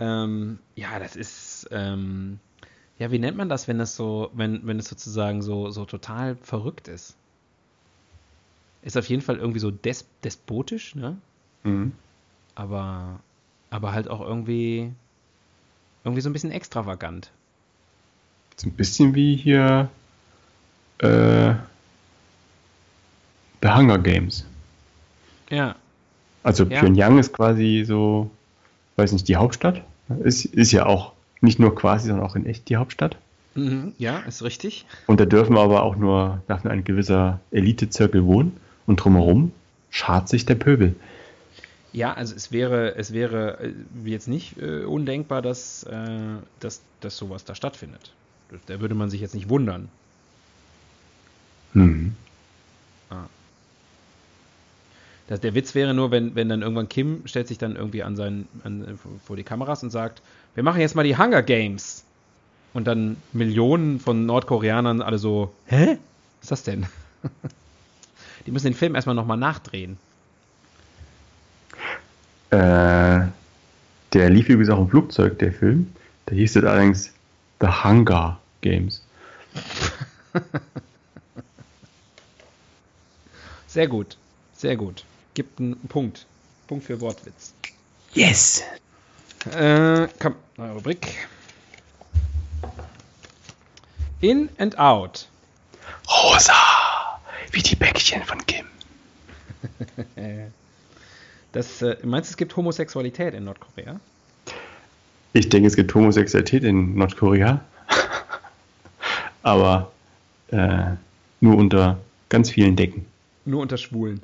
Ähm, ja, das ist, ähm, ja, wie nennt man das, wenn das so, wenn, wenn es sozusagen so, so total verrückt ist? Ist auf jeden Fall irgendwie so des, despotisch, ne? Mhm. Aber, aber halt auch irgendwie, irgendwie so ein bisschen extravagant. So ein bisschen wie hier, äh, The Hunger Games. Ja. Also ja. Pyongyang ist quasi so, weiß nicht, die Hauptstadt. Ist, ist ja auch nicht nur quasi, sondern auch in echt die Hauptstadt. Mhm, ja, ist richtig. Und da dürfen aber auch nur, darf nur ein gewisser Elitezirkel wohnen und drumherum schart sich der Pöbel. Ja, also es wäre, es wäre jetzt nicht äh, undenkbar, dass, äh, dass, dass sowas da stattfindet. Da würde man sich jetzt nicht wundern. Hm. Ah. Das, der Witz wäre nur, wenn, wenn dann irgendwann Kim stellt sich dann irgendwie an seinen, an, vor die Kameras und sagt, wir machen jetzt mal die Hunger Games. Und dann Millionen von Nordkoreanern alle so, hä? Was ist das denn? Die müssen den Film erstmal nochmal nachdrehen. Äh, der lief übrigens auch im Flugzeug, der Film. Da hieß es allerdings The Hunger Games. Sehr gut, sehr gut. Gibt einen Punkt. Punkt für Wortwitz. Yes! Äh, komm, neue Rubrik. In and out. Rosa, wie die Bäckchen von Kim. Das, äh, meinst du, es gibt Homosexualität in Nordkorea? Ich denke, es gibt Homosexualität in Nordkorea. Aber äh, nur unter ganz vielen Decken. Nur unter Schwulen.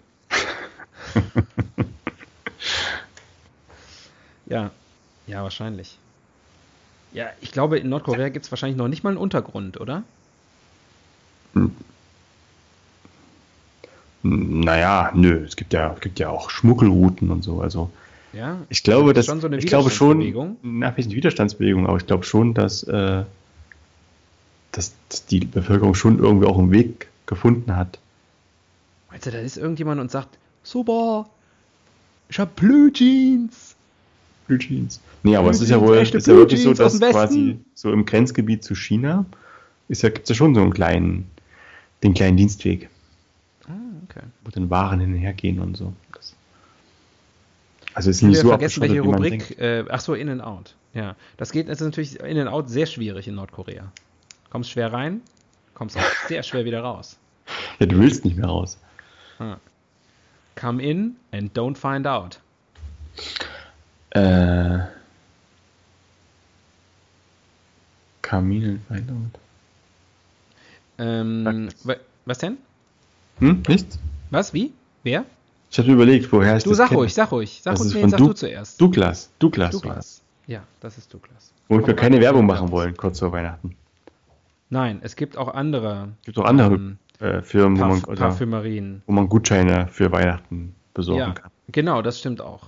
Ja, ja, wahrscheinlich. Ja, ich glaube, in Nordkorea gibt es wahrscheinlich noch nicht mal einen Untergrund, oder? Naja, nö, es gibt ja, es gibt ja auch Schmuggelrouten und so. Also ja, ich glaube, das schon so eine ich glaube schon, na, ein bisschen Widerstandsbewegung, aber ich glaube schon, dass, äh, dass die Bevölkerung schon irgendwie auch einen Weg gefunden hat. Meinst du, da ist irgendjemand und sagt, super, ich hab Blue Jeans. Blue Jeans. Nee, aber Blue es ist ja wohl ist ja wirklich Jeans so, dass quasi so im Grenzgebiet zu China ist ja, gibt es ja schon so einen kleinen, den kleinen Dienstweg. Ah, okay. Wo dann Waren hin und her gehen und so. Das, also es ist nicht so vergessen, welche Rubrik. Äh, ach so, In and Out. Ja, das geht, das ist natürlich In and Out sehr schwierig in Nordkorea. Kommst schwer rein, kommst auch sehr schwer wieder raus. Ja, du willst nicht mehr raus. Ah. Come in and don't find out. Äh. Kaminen Feindaut. Ähm. Wa- was denn? Hm? Nichts? Was? Wie? Wer? Ich habe überlegt, woher ich du, das Du sag ruhig, sag ruhig. Sag uns wen, sag du, du zuerst. Douglas. Douglas. Douglas. Ja, das ist Douglas. Womit wir keine Werbung machen wollen, kurz vor Weihnachten. Nein, es gibt auch andere. Es gibt auch andere ähm, äh, Firmen, Parf- wo, man, Parfümerien. Wo man Gutscheine für Weihnachten besorgen ja, kann. Genau, das stimmt auch.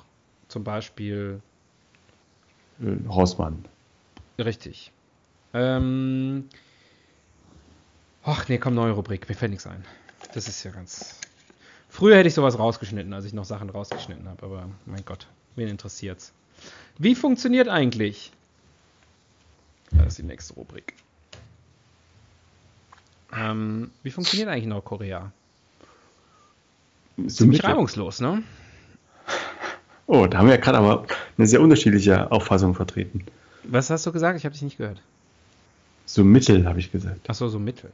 Zum Beispiel Horstmann. Richtig. Ähm. Och, nee, komm, neue Rubrik. Mir fällt nichts ein. Das ist ja ganz... Früher hätte ich sowas rausgeschnitten, als ich noch Sachen rausgeschnitten habe. Aber mein Gott, wen interessiert's? Wie funktioniert eigentlich? Das ist die nächste Rubrik. Ähm, wie funktioniert eigentlich Nordkorea? Ziemlich reibungslos, ne? Oh, da haben wir ja gerade aber eine sehr unterschiedliche Auffassung vertreten. Was hast du gesagt? Ich habe dich nicht gehört. So mittel, habe ich gesagt. Ach so, so mittel.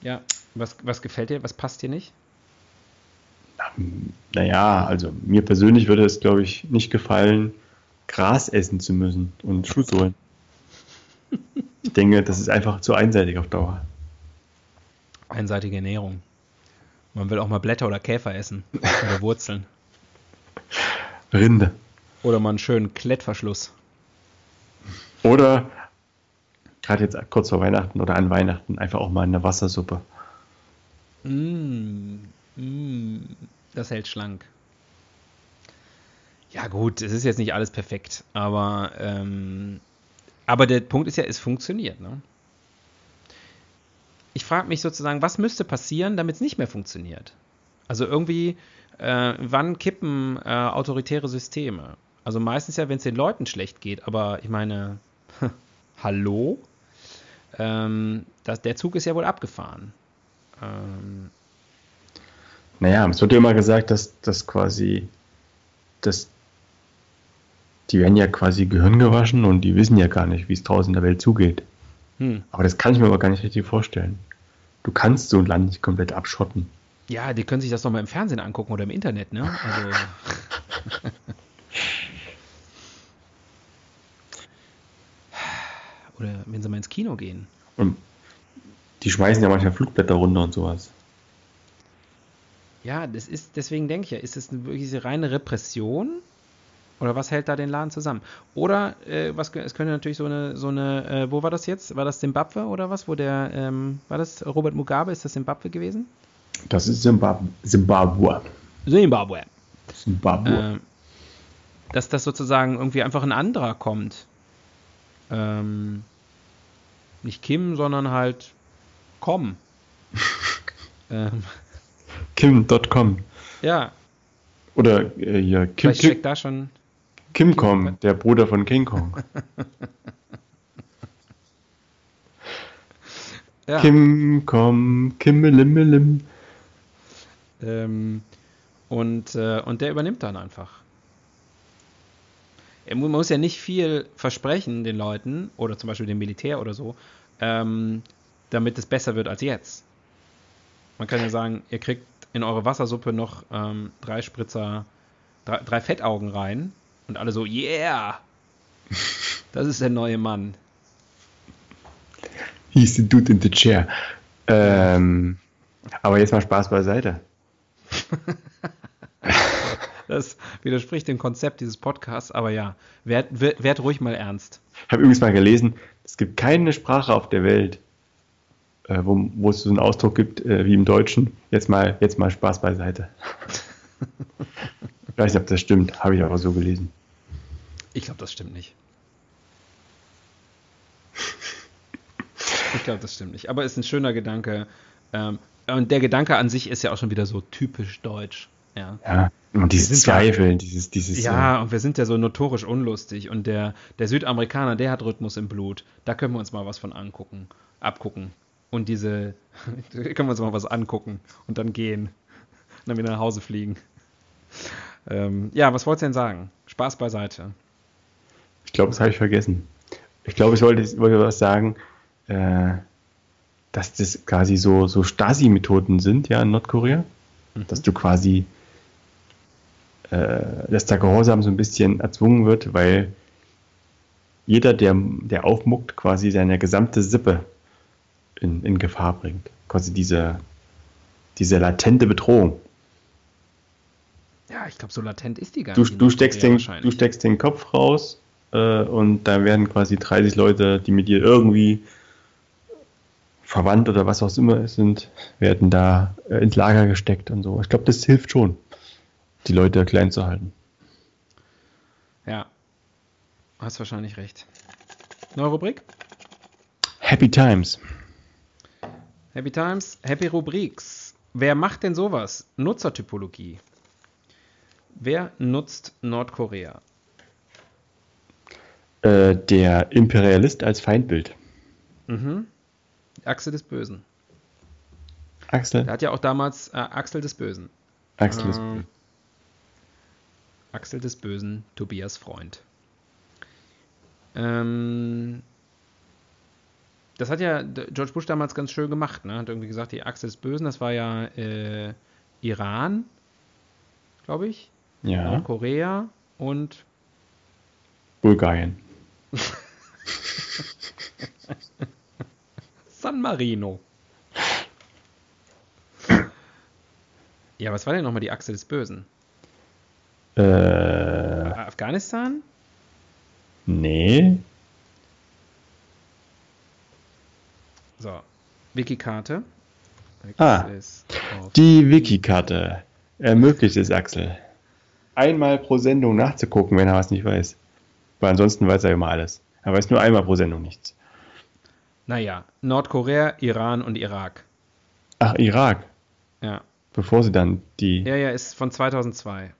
Ja, was, was gefällt dir? Was passt dir nicht? Naja, also mir persönlich würde es, glaube ich, nicht gefallen, Gras essen zu müssen und Schuhe zu holen. Ich denke, das ist einfach zu einseitig auf Dauer. Einseitige Ernährung. Man will auch mal Blätter oder Käfer essen. Oder Wurzeln. Rinde. Oder mal einen schönen Klettverschluss. Oder, gerade jetzt kurz vor Weihnachten oder an Weihnachten, einfach auch mal eine Wassersuppe. Mm, mm, das hält schlank. Ja gut, es ist jetzt nicht alles perfekt, aber, ähm, aber der Punkt ist ja, es funktioniert, ne? Ich frage mich sozusagen, was müsste passieren, damit es nicht mehr funktioniert? Also irgendwie, äh, wann kippen äh, autoritäre Systeme? Also meistens ja, wenn es den Leuten schlecht geht, aber ich meine, hallo? Ähm, das, der Zug ist ja wohl abgefahren. Ähm, naja, es wird ja immer gesagt, dass das quasi, dass die werden ja quasi Gehirn gewaschen und die wissen ja gar nicht, wie es draußen in der Welt zugeht. Hm. Aber das kann ich mir aber gar nicht richtig vorstellen. Du kannst so ein Land nicht komplett abschotten. Ja, die können sich das nochmal im Fernsehen angucken oder im Internet, ne? Also. Oder wenn sie mal ins Kino gehen. Und die schmeißen ja manchmal Flugblätter runter und sowas. Ja, das ist, deswegen denke ich ja, ist das wirklich diese reine Repression? Oder was hält da den Laden zusammen? Oder äh, was, es könnte natürlich so eine, so eine äh, wo war das jetzt? War das Simbabwe oder was? Wo der, ähm, war das Robert Mugabe? Ist das Simbabwe gewesen? Das ist Zimbabwe. Zimbabwe. Zimbabwe. Zimbabwe. Äh, dass das sozusagen irgendwie einfach ein anderer kommt. Ähm, nicht Kim, sondern halt Com. ähm. Kim Punkt com. Ja. Oder äh, ja, Kim. Vielleicht steckt da schon Kim Punkt com, der Bruder von King Kong. Ja. Kim Punkt com, Kimmelimelim. Ähm, und, äh, und der übernimmt dann einfach. Er muss ja nicht viel versprechen den Leuten, oder zum Beispiel dem Militär oder so, ähm, damit es besser wird als jetzt. Man kann ja sagen, ihr kriegt in eure Wassersuppe noch ähm, drei Spritzer, drei, drei Fettaugen rein und alle so, yeah, das ist der neue Mann. He's the dude in the chair. Ähm, aber jetzt mal Spaß beiseite. Das widerspricht dem Konzept dieses Podcasts, aber ja, werd, werd, werd ruhig mal ernst. Ich habe übrigens mal gelesen, es gibt keine Sprache auf der Welt, äh, wo, wo es so einen Ausdruck gibt äh, wie im Deutschen. Jetzt mal, jetzt mal Spaß beiseite. Ich weiß nicht, ob das stimmt, habe ich aber so gelesen. Ich glaube, das stimmt nicht. Ich glaube, das stimmt nicht, aber ist ein schöner Gedanke. Ähm, und der Gedanke an sich ist ja auch schon wieder so typisch deutsch. Ja, ja, und dieses Zweifeln, ja, dieses, dieses... Ja, äh, und wir sind ja so notorisch unlustig und der, der Südamerikaner, der hat Rhythmus im Blut. Da können wir uns mal was von angucken, abgucken. Und diese, können wir uns mal was angucken und dann gehen. Und dann wieder nach Hause fliegen. Ähm, ja, was wolltest du denn sagen? Spaß beiseite. Ich glaube, das habe ich vergessen. Ich glaube, ich wollte, ich wollte was sagen, äh, dass das quasi so, so Stasi-Methoden sind, ja, in Nordkorea. Mhm. Dass du quasi... dass der Gehorsam so ein bisschen erzwungen wird, weil jeder, der, der aufmuckt, quasi seine gesamte Sippe in, in Gefahr bringt. Quasi diese, diese latente Bedrohung. Ja, ich glaube, so latent ist die gar nicht. Du, du, steckst, den, du steckst den Kopf raus äh, und da werden quasi dreißig Leute, die mit dir irgendwie verwandt oder was auch immer sind, werden da äh, ins Lager gesteckt und so. Ich glaube, das hilft schon, die Leute klein zu halten. Ja, hast wahrscheinlich recht. Neue Rubrik? Happy Times. Happy Times, Happy Rubriks. Wer macht denn sowas? Nutzertypologie. Wer nutzt Nordkorea? Äh, der Imperialist als Feindbild. Mhm. Achse des Bösen. Axel. Der hat ja auch damals äh, Axel des Bösen. Axel des Bösen. Ähm, Axel des Bösen, Tobias Freund. Ähm, das hat ja George Bush damals ganz schön gemacht, ne? Hat irgendwie gesagt, die Achse des Bösen, das war ja äh, Iran, glaube ich, ja. Nordkorea und Bulgarien. San Marino. Ja, was war denn nochmal die Achse des Bösen? Äh, Afghanistan? Nee. So, Wikikarte. Ah, die Wikikarte. Ermöglicht es, Axel. Einmal pro Sendung nachzugucken, wenn er was nicht weiß. Weil ansonsten weiß er immer alles. Er weiß nur einmal pro Sendung nichts. Naja, Nordkorea, Iran und Irak. Ach, Irak? Ja. Bevor sie dann die... Ja, ja, ist von zweitausendzwei.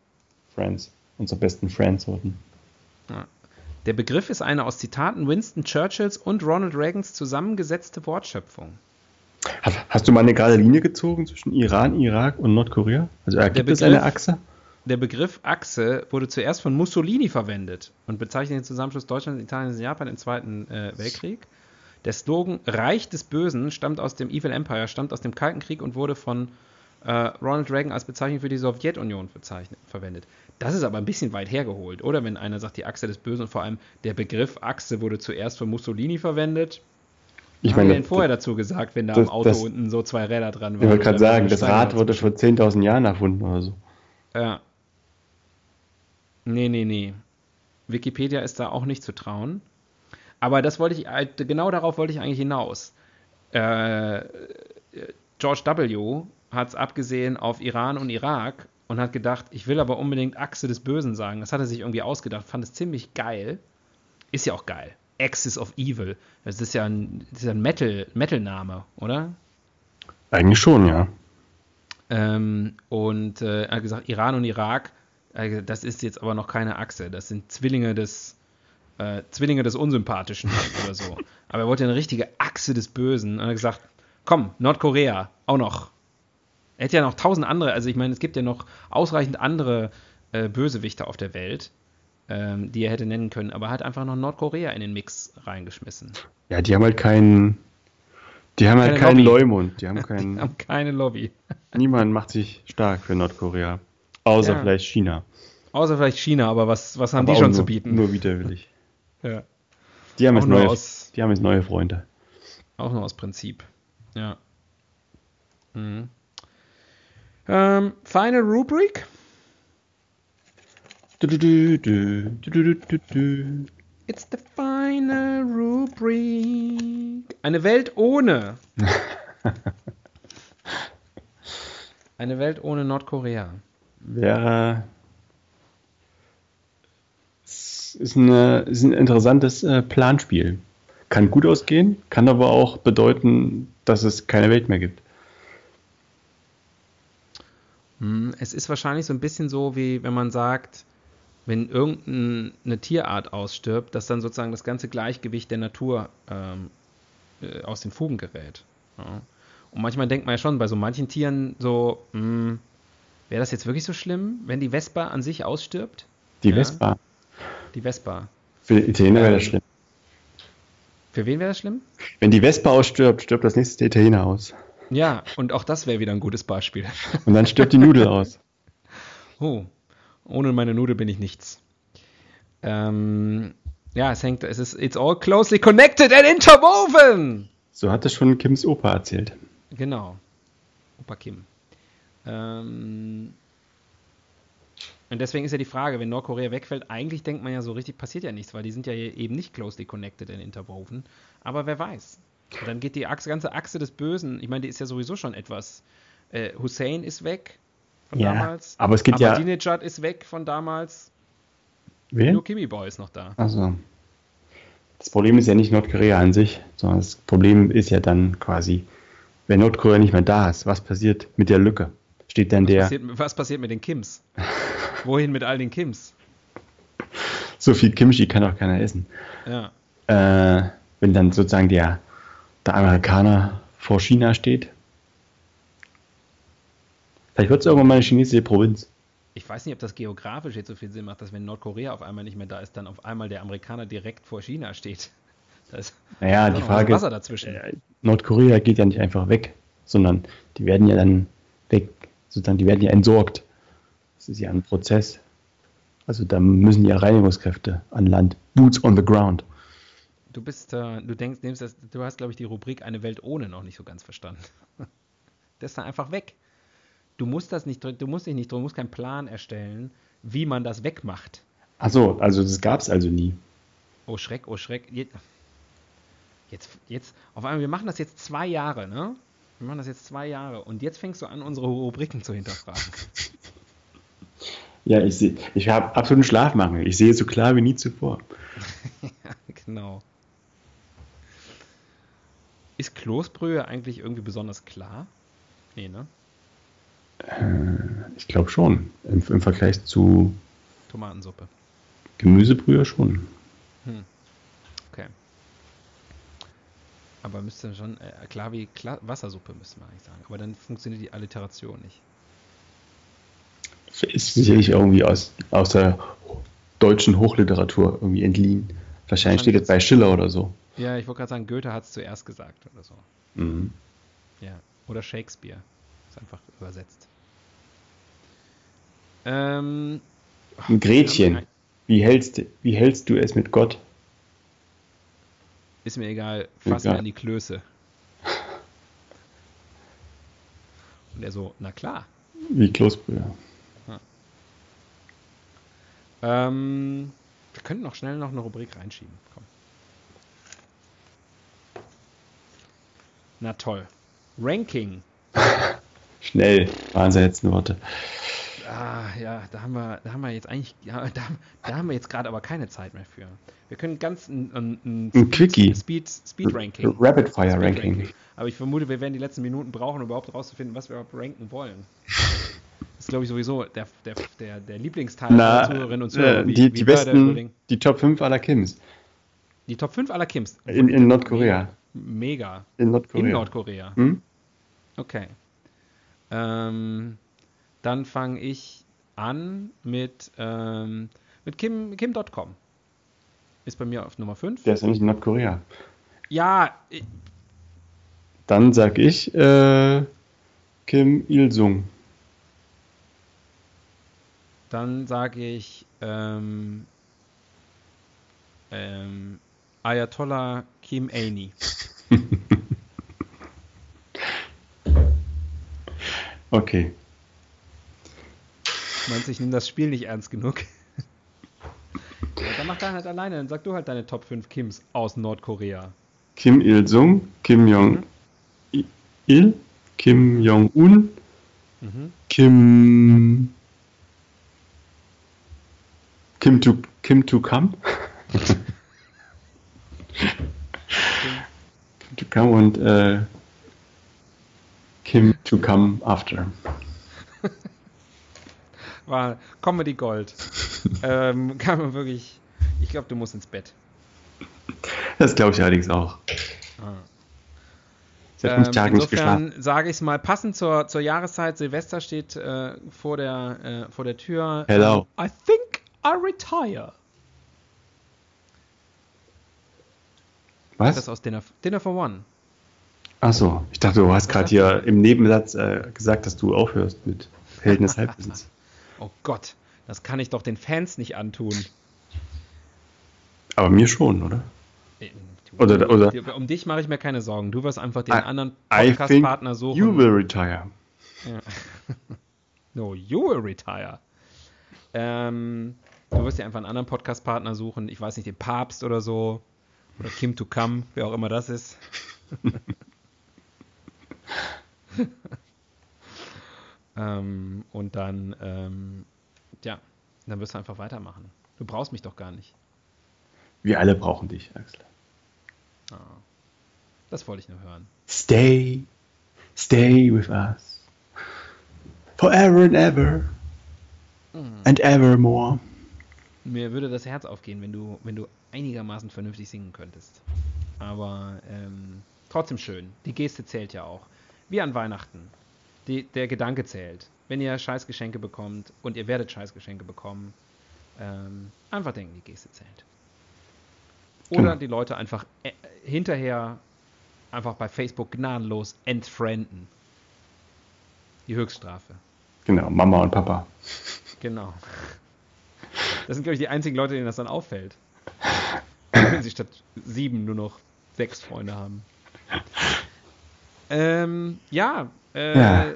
Friends, unsere besten Friends wurden. Ja. Der Begriff ist eine aus Zitaten Winston Churchills und Ronald Reagans zusammengesetzte Wortschöpfung. Hast du mal eine gerade Linie gezogen zwischen Iran, Irak und Nordkorea? Also ergibt es eine Achse? Der Begriff Achse wurde zuerst von Mussolini verwendet und bezeichnet den Zusammenschluss Deutschlands, Italiens und Japan im Zweiten äh, Weltkrieg. Der Slogan Reich des Bösen stammt aus dem Evil Empire, stammt aus dem Kalten Krieg und wurde von äh, Ronald Reagan als Bezeichnung für die Sowjetunion bezeichnet, verwendet. Das ist aber ein bisschen weit hergeholt, oder? Wenn einer sagt, die Achse des Bösen und vor allem der Begriff Achse wurde zuerst von Mussolini verwendet. Ich haben meine, wir denn vorher das, dazu gesagt, wenn da das, am Auto das, unten so zwei Räder dran waren? Ich wollte gerade sagen, das Rad wurde schon zehntausend Jahren erfunden oder so. Ja. Nee, nee, nee. Wikipedia ist da auch nicht zu trauen. Aber das wollte ich, genau darauf wollte ich eigentlich hinaus. Äh, George W. hat es abgesehen auf Iran und Irak und hat gedacht, ich will aber unbedingt Achse des Bösen sagen. Das hat er sich irgendwie ausgedacht, fand es ziemlich geil. Ist ja auch geil. Axis of Evil. Das ist ja ein, das ist ja ein Metal, Metal-Name, oder? Eigentlich schon, ja. Ähm, und äh, er hat gesagt, Iran und Irak, äh, das ist jetzt aber noch keine Achse. Das sind Zwillinge des äh, Zwillinge des Unsympathischen oder so. Aber er wollte eine richtige Achse des Bösen. Und er hat gesagt, komm, Nordkorea, auch noch. Er hätte ja noch tausend andere, also ich meine, es gibt ja noch ausreichend andere äh, Bösewichter auf der Welt, ähm, die er hätte nennen können, aber er hat einfach noch Nordkorea in den Mix reingeschmissen. Ja, die haben halt keinen, die haben keine halt keinen Lobby. Leumund, die haben keinen. Die haben keine Lobby. Niemand macht sich stark für Nordkorea, außer ja. vielleicht China. Außer vielleicht China, aber was, was haben aber die schon nur, zu bieten? Nur widerwillig. Ja. Die haben, jetzt neue, aus, die haben jetzt neue Freunde. Auch nur aus Prinzip. Ja. Mhm. Ähm, Final Rubrik. Du, du, du, du, du, du, du. It's the final Rubrik. Eine Welt ohne. Eine Welt ohne Nordkorea. Wäre. Es ist, eine, ist ein interessantes äh, Planspiel. Kann gut ausgehen, kann aber auch bedeuten, dass es keine Welt mehr gibt. Es ist wahrscheinlich so ein bisschen so, wie wenn man sagt, wenn irgendeine Tierart ausstirbt, dass dann sozusagen das ganze Gleichgewicht der Natur ähm, aus den Fugen gerät. Ja. Und manchmal denkt man ja schon bei so manchen Tieren so, mh, wäre das jetzt wirklich so schlimm, wenn die Vespa an sich ausstirbt? Die ja. Vespa? Die Vespa. Für die Italiener wäre das schlimm. Für wen wäre das schlimm? Wenn die Vespa ausstirbt, stirbt das nächste Italiener aus. Ja, und auch das wäre wieder ein gutes Beispiel. Und dann stirbt die Nudel aus. Oh, ohne meine Nudel bin ich nichts. Ähm, ja, es hängt, es ist, it's all closely connected and interwoven. So hat das schon Kims Opa erzählt. Genau, Opa Kim. Ähm, und deswegen ist ja die Frage, wenn Nordkorea wegfällt, eigentlich denkt man ja so richtig, passiert ja nichts, weil die sind ja eben nicht closely connected and interwoven. Aber wer weiß. Und dann geht die Achse, ganze Achse des Bösen, ich meine, die ist ja sowieso schon etwas. Äh, Hussein ist weg von ja, damals. Aber es geht ja. Ahmadinejad ist weg von damals. Wen? Nur Kimmy Boy ist noch da. Also. Das Problem ist ja nicht Nordkorea an sich, sondern das Problem ist ja dann quasi, wenn Nordkorea nicht mehr da ist, was passiert mit der Lücke? Steht dann was der. Passiert, was passiert mit den Kims? Wohin mit all den Kims? So viel Kimchi kann doch keiner essen. Ja. Äh, wenn dann sozusagen der. der Amerikaner vor China steht. Vielleicht wird es irgendwann mal eine chinesische Provinz. Ich weiß nicht, ob das geografisch jetzt so viel Sinn macht, dass wenn Nordkorea auf einmal nicht mehr da ist, dann auf einmal der Amerikaner direkt vor China steht. Das, naja, das die Frage Wasser dazwischen. Ist, Nordkorea geht ja nicht einfach weg, sondern die werden ja dann weg, sozusagen die werden ja entsorgt. Das ist ja ein Prozess. Also da müssen ja Reinigungskräfte an Land, boots on the ground. Du bist, du denkst, nimmst das, du hast, glaube ich, die Rubrik Eine Welt ohne noch nicht so ganz verstanden. Das ist dann einfach weg. Du musst das nicht, du musst dich nicht, du musst keinen Plan erstellen, wie man das wegmacht. Ach so, also das gab es also nie. Oh Schreck, oh Schreck. Jetzt, jetzt, auf einmal, wir machen das jetzt zwei Jahre, ne? Wir machen das jetzt zwei Jahre und jetzt fängst du an, unsere Rubriken zu hinterfragen. Ja, ich sehe, ich habe absoluten Schlafmangel. Ich sehe so klar wie nie zuvor. Ja, genau. Ist Kloßbrühe eigentlich irgendwie besonders klar? Nee, ne? Äh, ich glaube schon. Im, Im Vergleich zu Tomatensuppe. Gemüsebrühe schon. Hm. Okay. Aber müsste schon, äh, klar wie klar, Wassersuppe müsste man eigentlich sagen. Aber dann funktioniert die Alliteration nicht. Ist sicherlich irgendwie aus, aus der deutschen Hochliteratur irgendwie entliehen. Wahrscheinlich steht das bei Schiller oder so. Ja, ich wollte gerade sagen, Goethe hat es zuerst gesagt oder so. Mhm. Ja, oder Shakespeare. Ist einfach übersetzt. Ähm, oh, Gretchen, wie hältst, wie hältst du es mit Gott? Ist mir egal, fass mir an die Klöße. Und er so, na klar. Wie Kloßbrühe. Ja. Ähm, wir können noch schnell noch eine Rubrik reinschieben. Komm. Na toll. Ranking. Schnell, wahnsinnige Worte. Ah, ja, da haben wir, da haben wir jetzt eigentlich, ja, da, da haben wir jetzt gerade aber keine Zeit mehr für. Wir können ganz ein, ein, ein, ein Quickie, Speed, Speed Ranking, Rapid Fire Speed Ranking. Ranking. Aber ich vermute, wir werden die letzten Minuten brauchen, um überhaupt rauszufinden, was wir überhaupt ranken wollen. Das ist, glaube ich, sowieso der, der, der, der Lieblingsteil Na, der Zuhörerinnen und Zuhörer. Wie, die, wie die besten, die Top fünf aller Kims. Die Top fünf aller Kims. In, in Nordkorea. Mega. In Nordkorea. In Nordkorea. Hm? Okay. Ähm, dann fange ich an mit, ähm, mit Kim, Kim Punkt com. Ist bei mir auf Nummer fünf. Der ist ja nicht in Nordkorea. Ja. Ich, dann sag ich äh, Kim Il Sung. Dann sage ich ähm, ähm, Ayatollah Khomeini. Okay. Meinst du, ich nehme das Spiel nicht ernst genug? Ja, dann mach dann halt alleine, dann sag du halt deine Top fünf Kims aus Nordkorea. Kim Il Sung, Kim Jong-il, mhm. Kim Jong-un, mhm. Kim... Kim to Kim to come. Kim to come und äh, Kim to come after. War Comedy Gold. ähm, kann man wirklich. Ich glaube, du musst ins Bett. Das glaube ich allerdings auch. Ah. Seit fünf ähm, Tagen nicht geschlafen. Insofern sage ich es mal, passend zur, zur Jahreszeit, Silvester steht äh, vor der äh, vor der Tür. Hello. I think I retire. Was? Das aus Dinner, Dinner for One. Ach so, ich dachte, du hast gerade hier im Nebensatz äh, gesagt, dass du aufhörst mit Helden des Halbwissens. Oh Gott, das kann ich doch den Fans nicht antun. Aber mir schon, oder? Äh, du, oder, oder? Um dich mache ich mir keine Sorgen. Du wirst einfach den I, anderen Podcast-Partner suchen. You will retire. Ja. No, you will retire. Ähm... Du wirst dir einfach einen anderen Podcast-Partner suchen. Ich weiß nicht, den Papst oder so. Oder Kim to come, wer auch immer das ist. ähm, und dann, ähm, ja, dann wirst du einfach weitermachen. Du brauchst mich doch gar nicht. Wir alle brauchen dich, Axel. Oh, das wollte ich nur hören. Stay, stay with us. Forever and ever. Mm. And evermore. Mir würde das Herz aufgehen, wenn du, wenn du einigermaßen vernünftig singen könntest. Aber ähm, trotzdem schön. Die Geste zählt ja auch. Wie an Weihnachten. Die, der Gedanke zählt. Wenn ihr Scheißgeschenke bekommt und ihr werdet Scheißgeschenke bekommen, ähm, einfach denken, die Geste zählt. Oder genau. Die Leute einfach äh, hinterher einfach bei Facebook gnadenlos entfrienden. Die Höchststrafe. Genau, Mama und Papa. Genau. Das sind, glaube ich, die einzigen Leute, denen das dann auffällt. Wenn sie statt sieben nur noch sechs Freunde haben. Ähm, ja, äh, ja,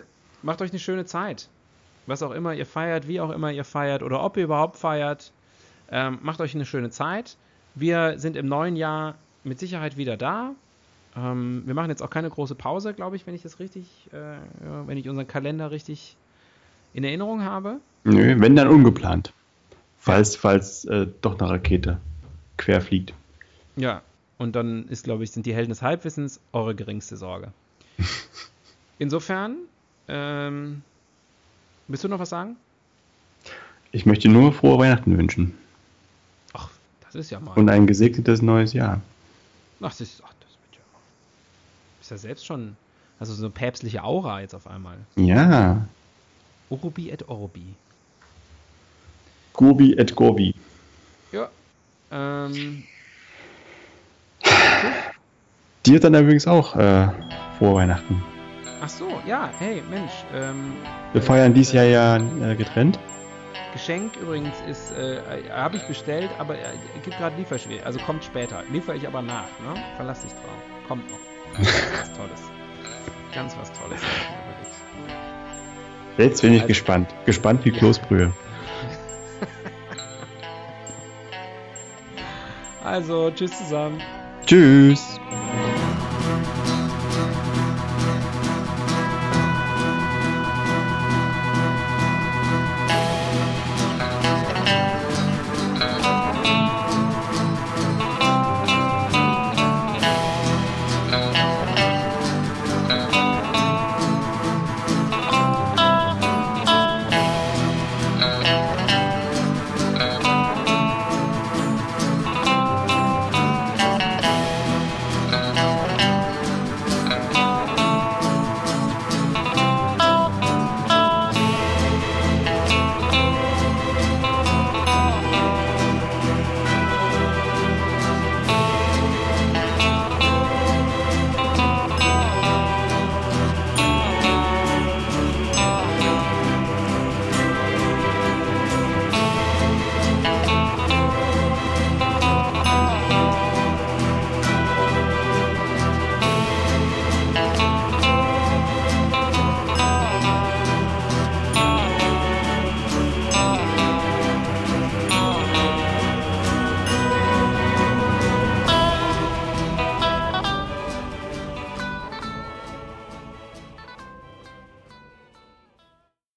macht euch eine schöne Zeit. Was auch immer ihr feiert, wie auch immer ihr feiert oder ob ihr überhaupt feiert, ähm, macht euch eine schöne Zeit. Wir sind im neuen Jahr mit Sicherheit wieder da. Ähm, wir machen jetzt auch keine große Pause, glaube ich, wenn ich das richtig, äh, wenn ich unseren Kalender richtig in Erinnerung habe. Nö, wenn dann ungeplant. Falls, falls äh, doch eine Rakete quer fliegt. Ja, und dann ist, glaube ich, sind die Helden des Halbwissens eure geringste Sorge. Insofern, ähm, willst du noch was sagen? Ich möchte nur frohe Weihnachten wünschen. Ach, das ist ja mal. Und ein gesegnetes neues Jahr. Ach, das ist, ach, das wird ja mal. Ist ja selbst schon, also so eine päpstliche Aura jetzt auf einmal. Ja. Urubi et Orbi. Gobi et Gobi. Ja. Ähm. Dir dann übrigens auch äh, frohe Weihnachten. Ach so, ja, hey, Mensch. Ähm, Wir feiern äh, dieses Jahr ja äh, getrennt. Geschenk übrigens ist, äh, habe ich bestellt, aber äh, gibt gerade Lieferschwierigkeiten, also kommt später. Liefere ich aber nach, ne? Verlass dich drauf. Kommt noch. Ganz was Tolles. Ganz was Tolles. Jetzt bin ich also, gespannt. Gespannt wie Kloßbrühe. Ja. Also, tschüss zusammen. Tschüss.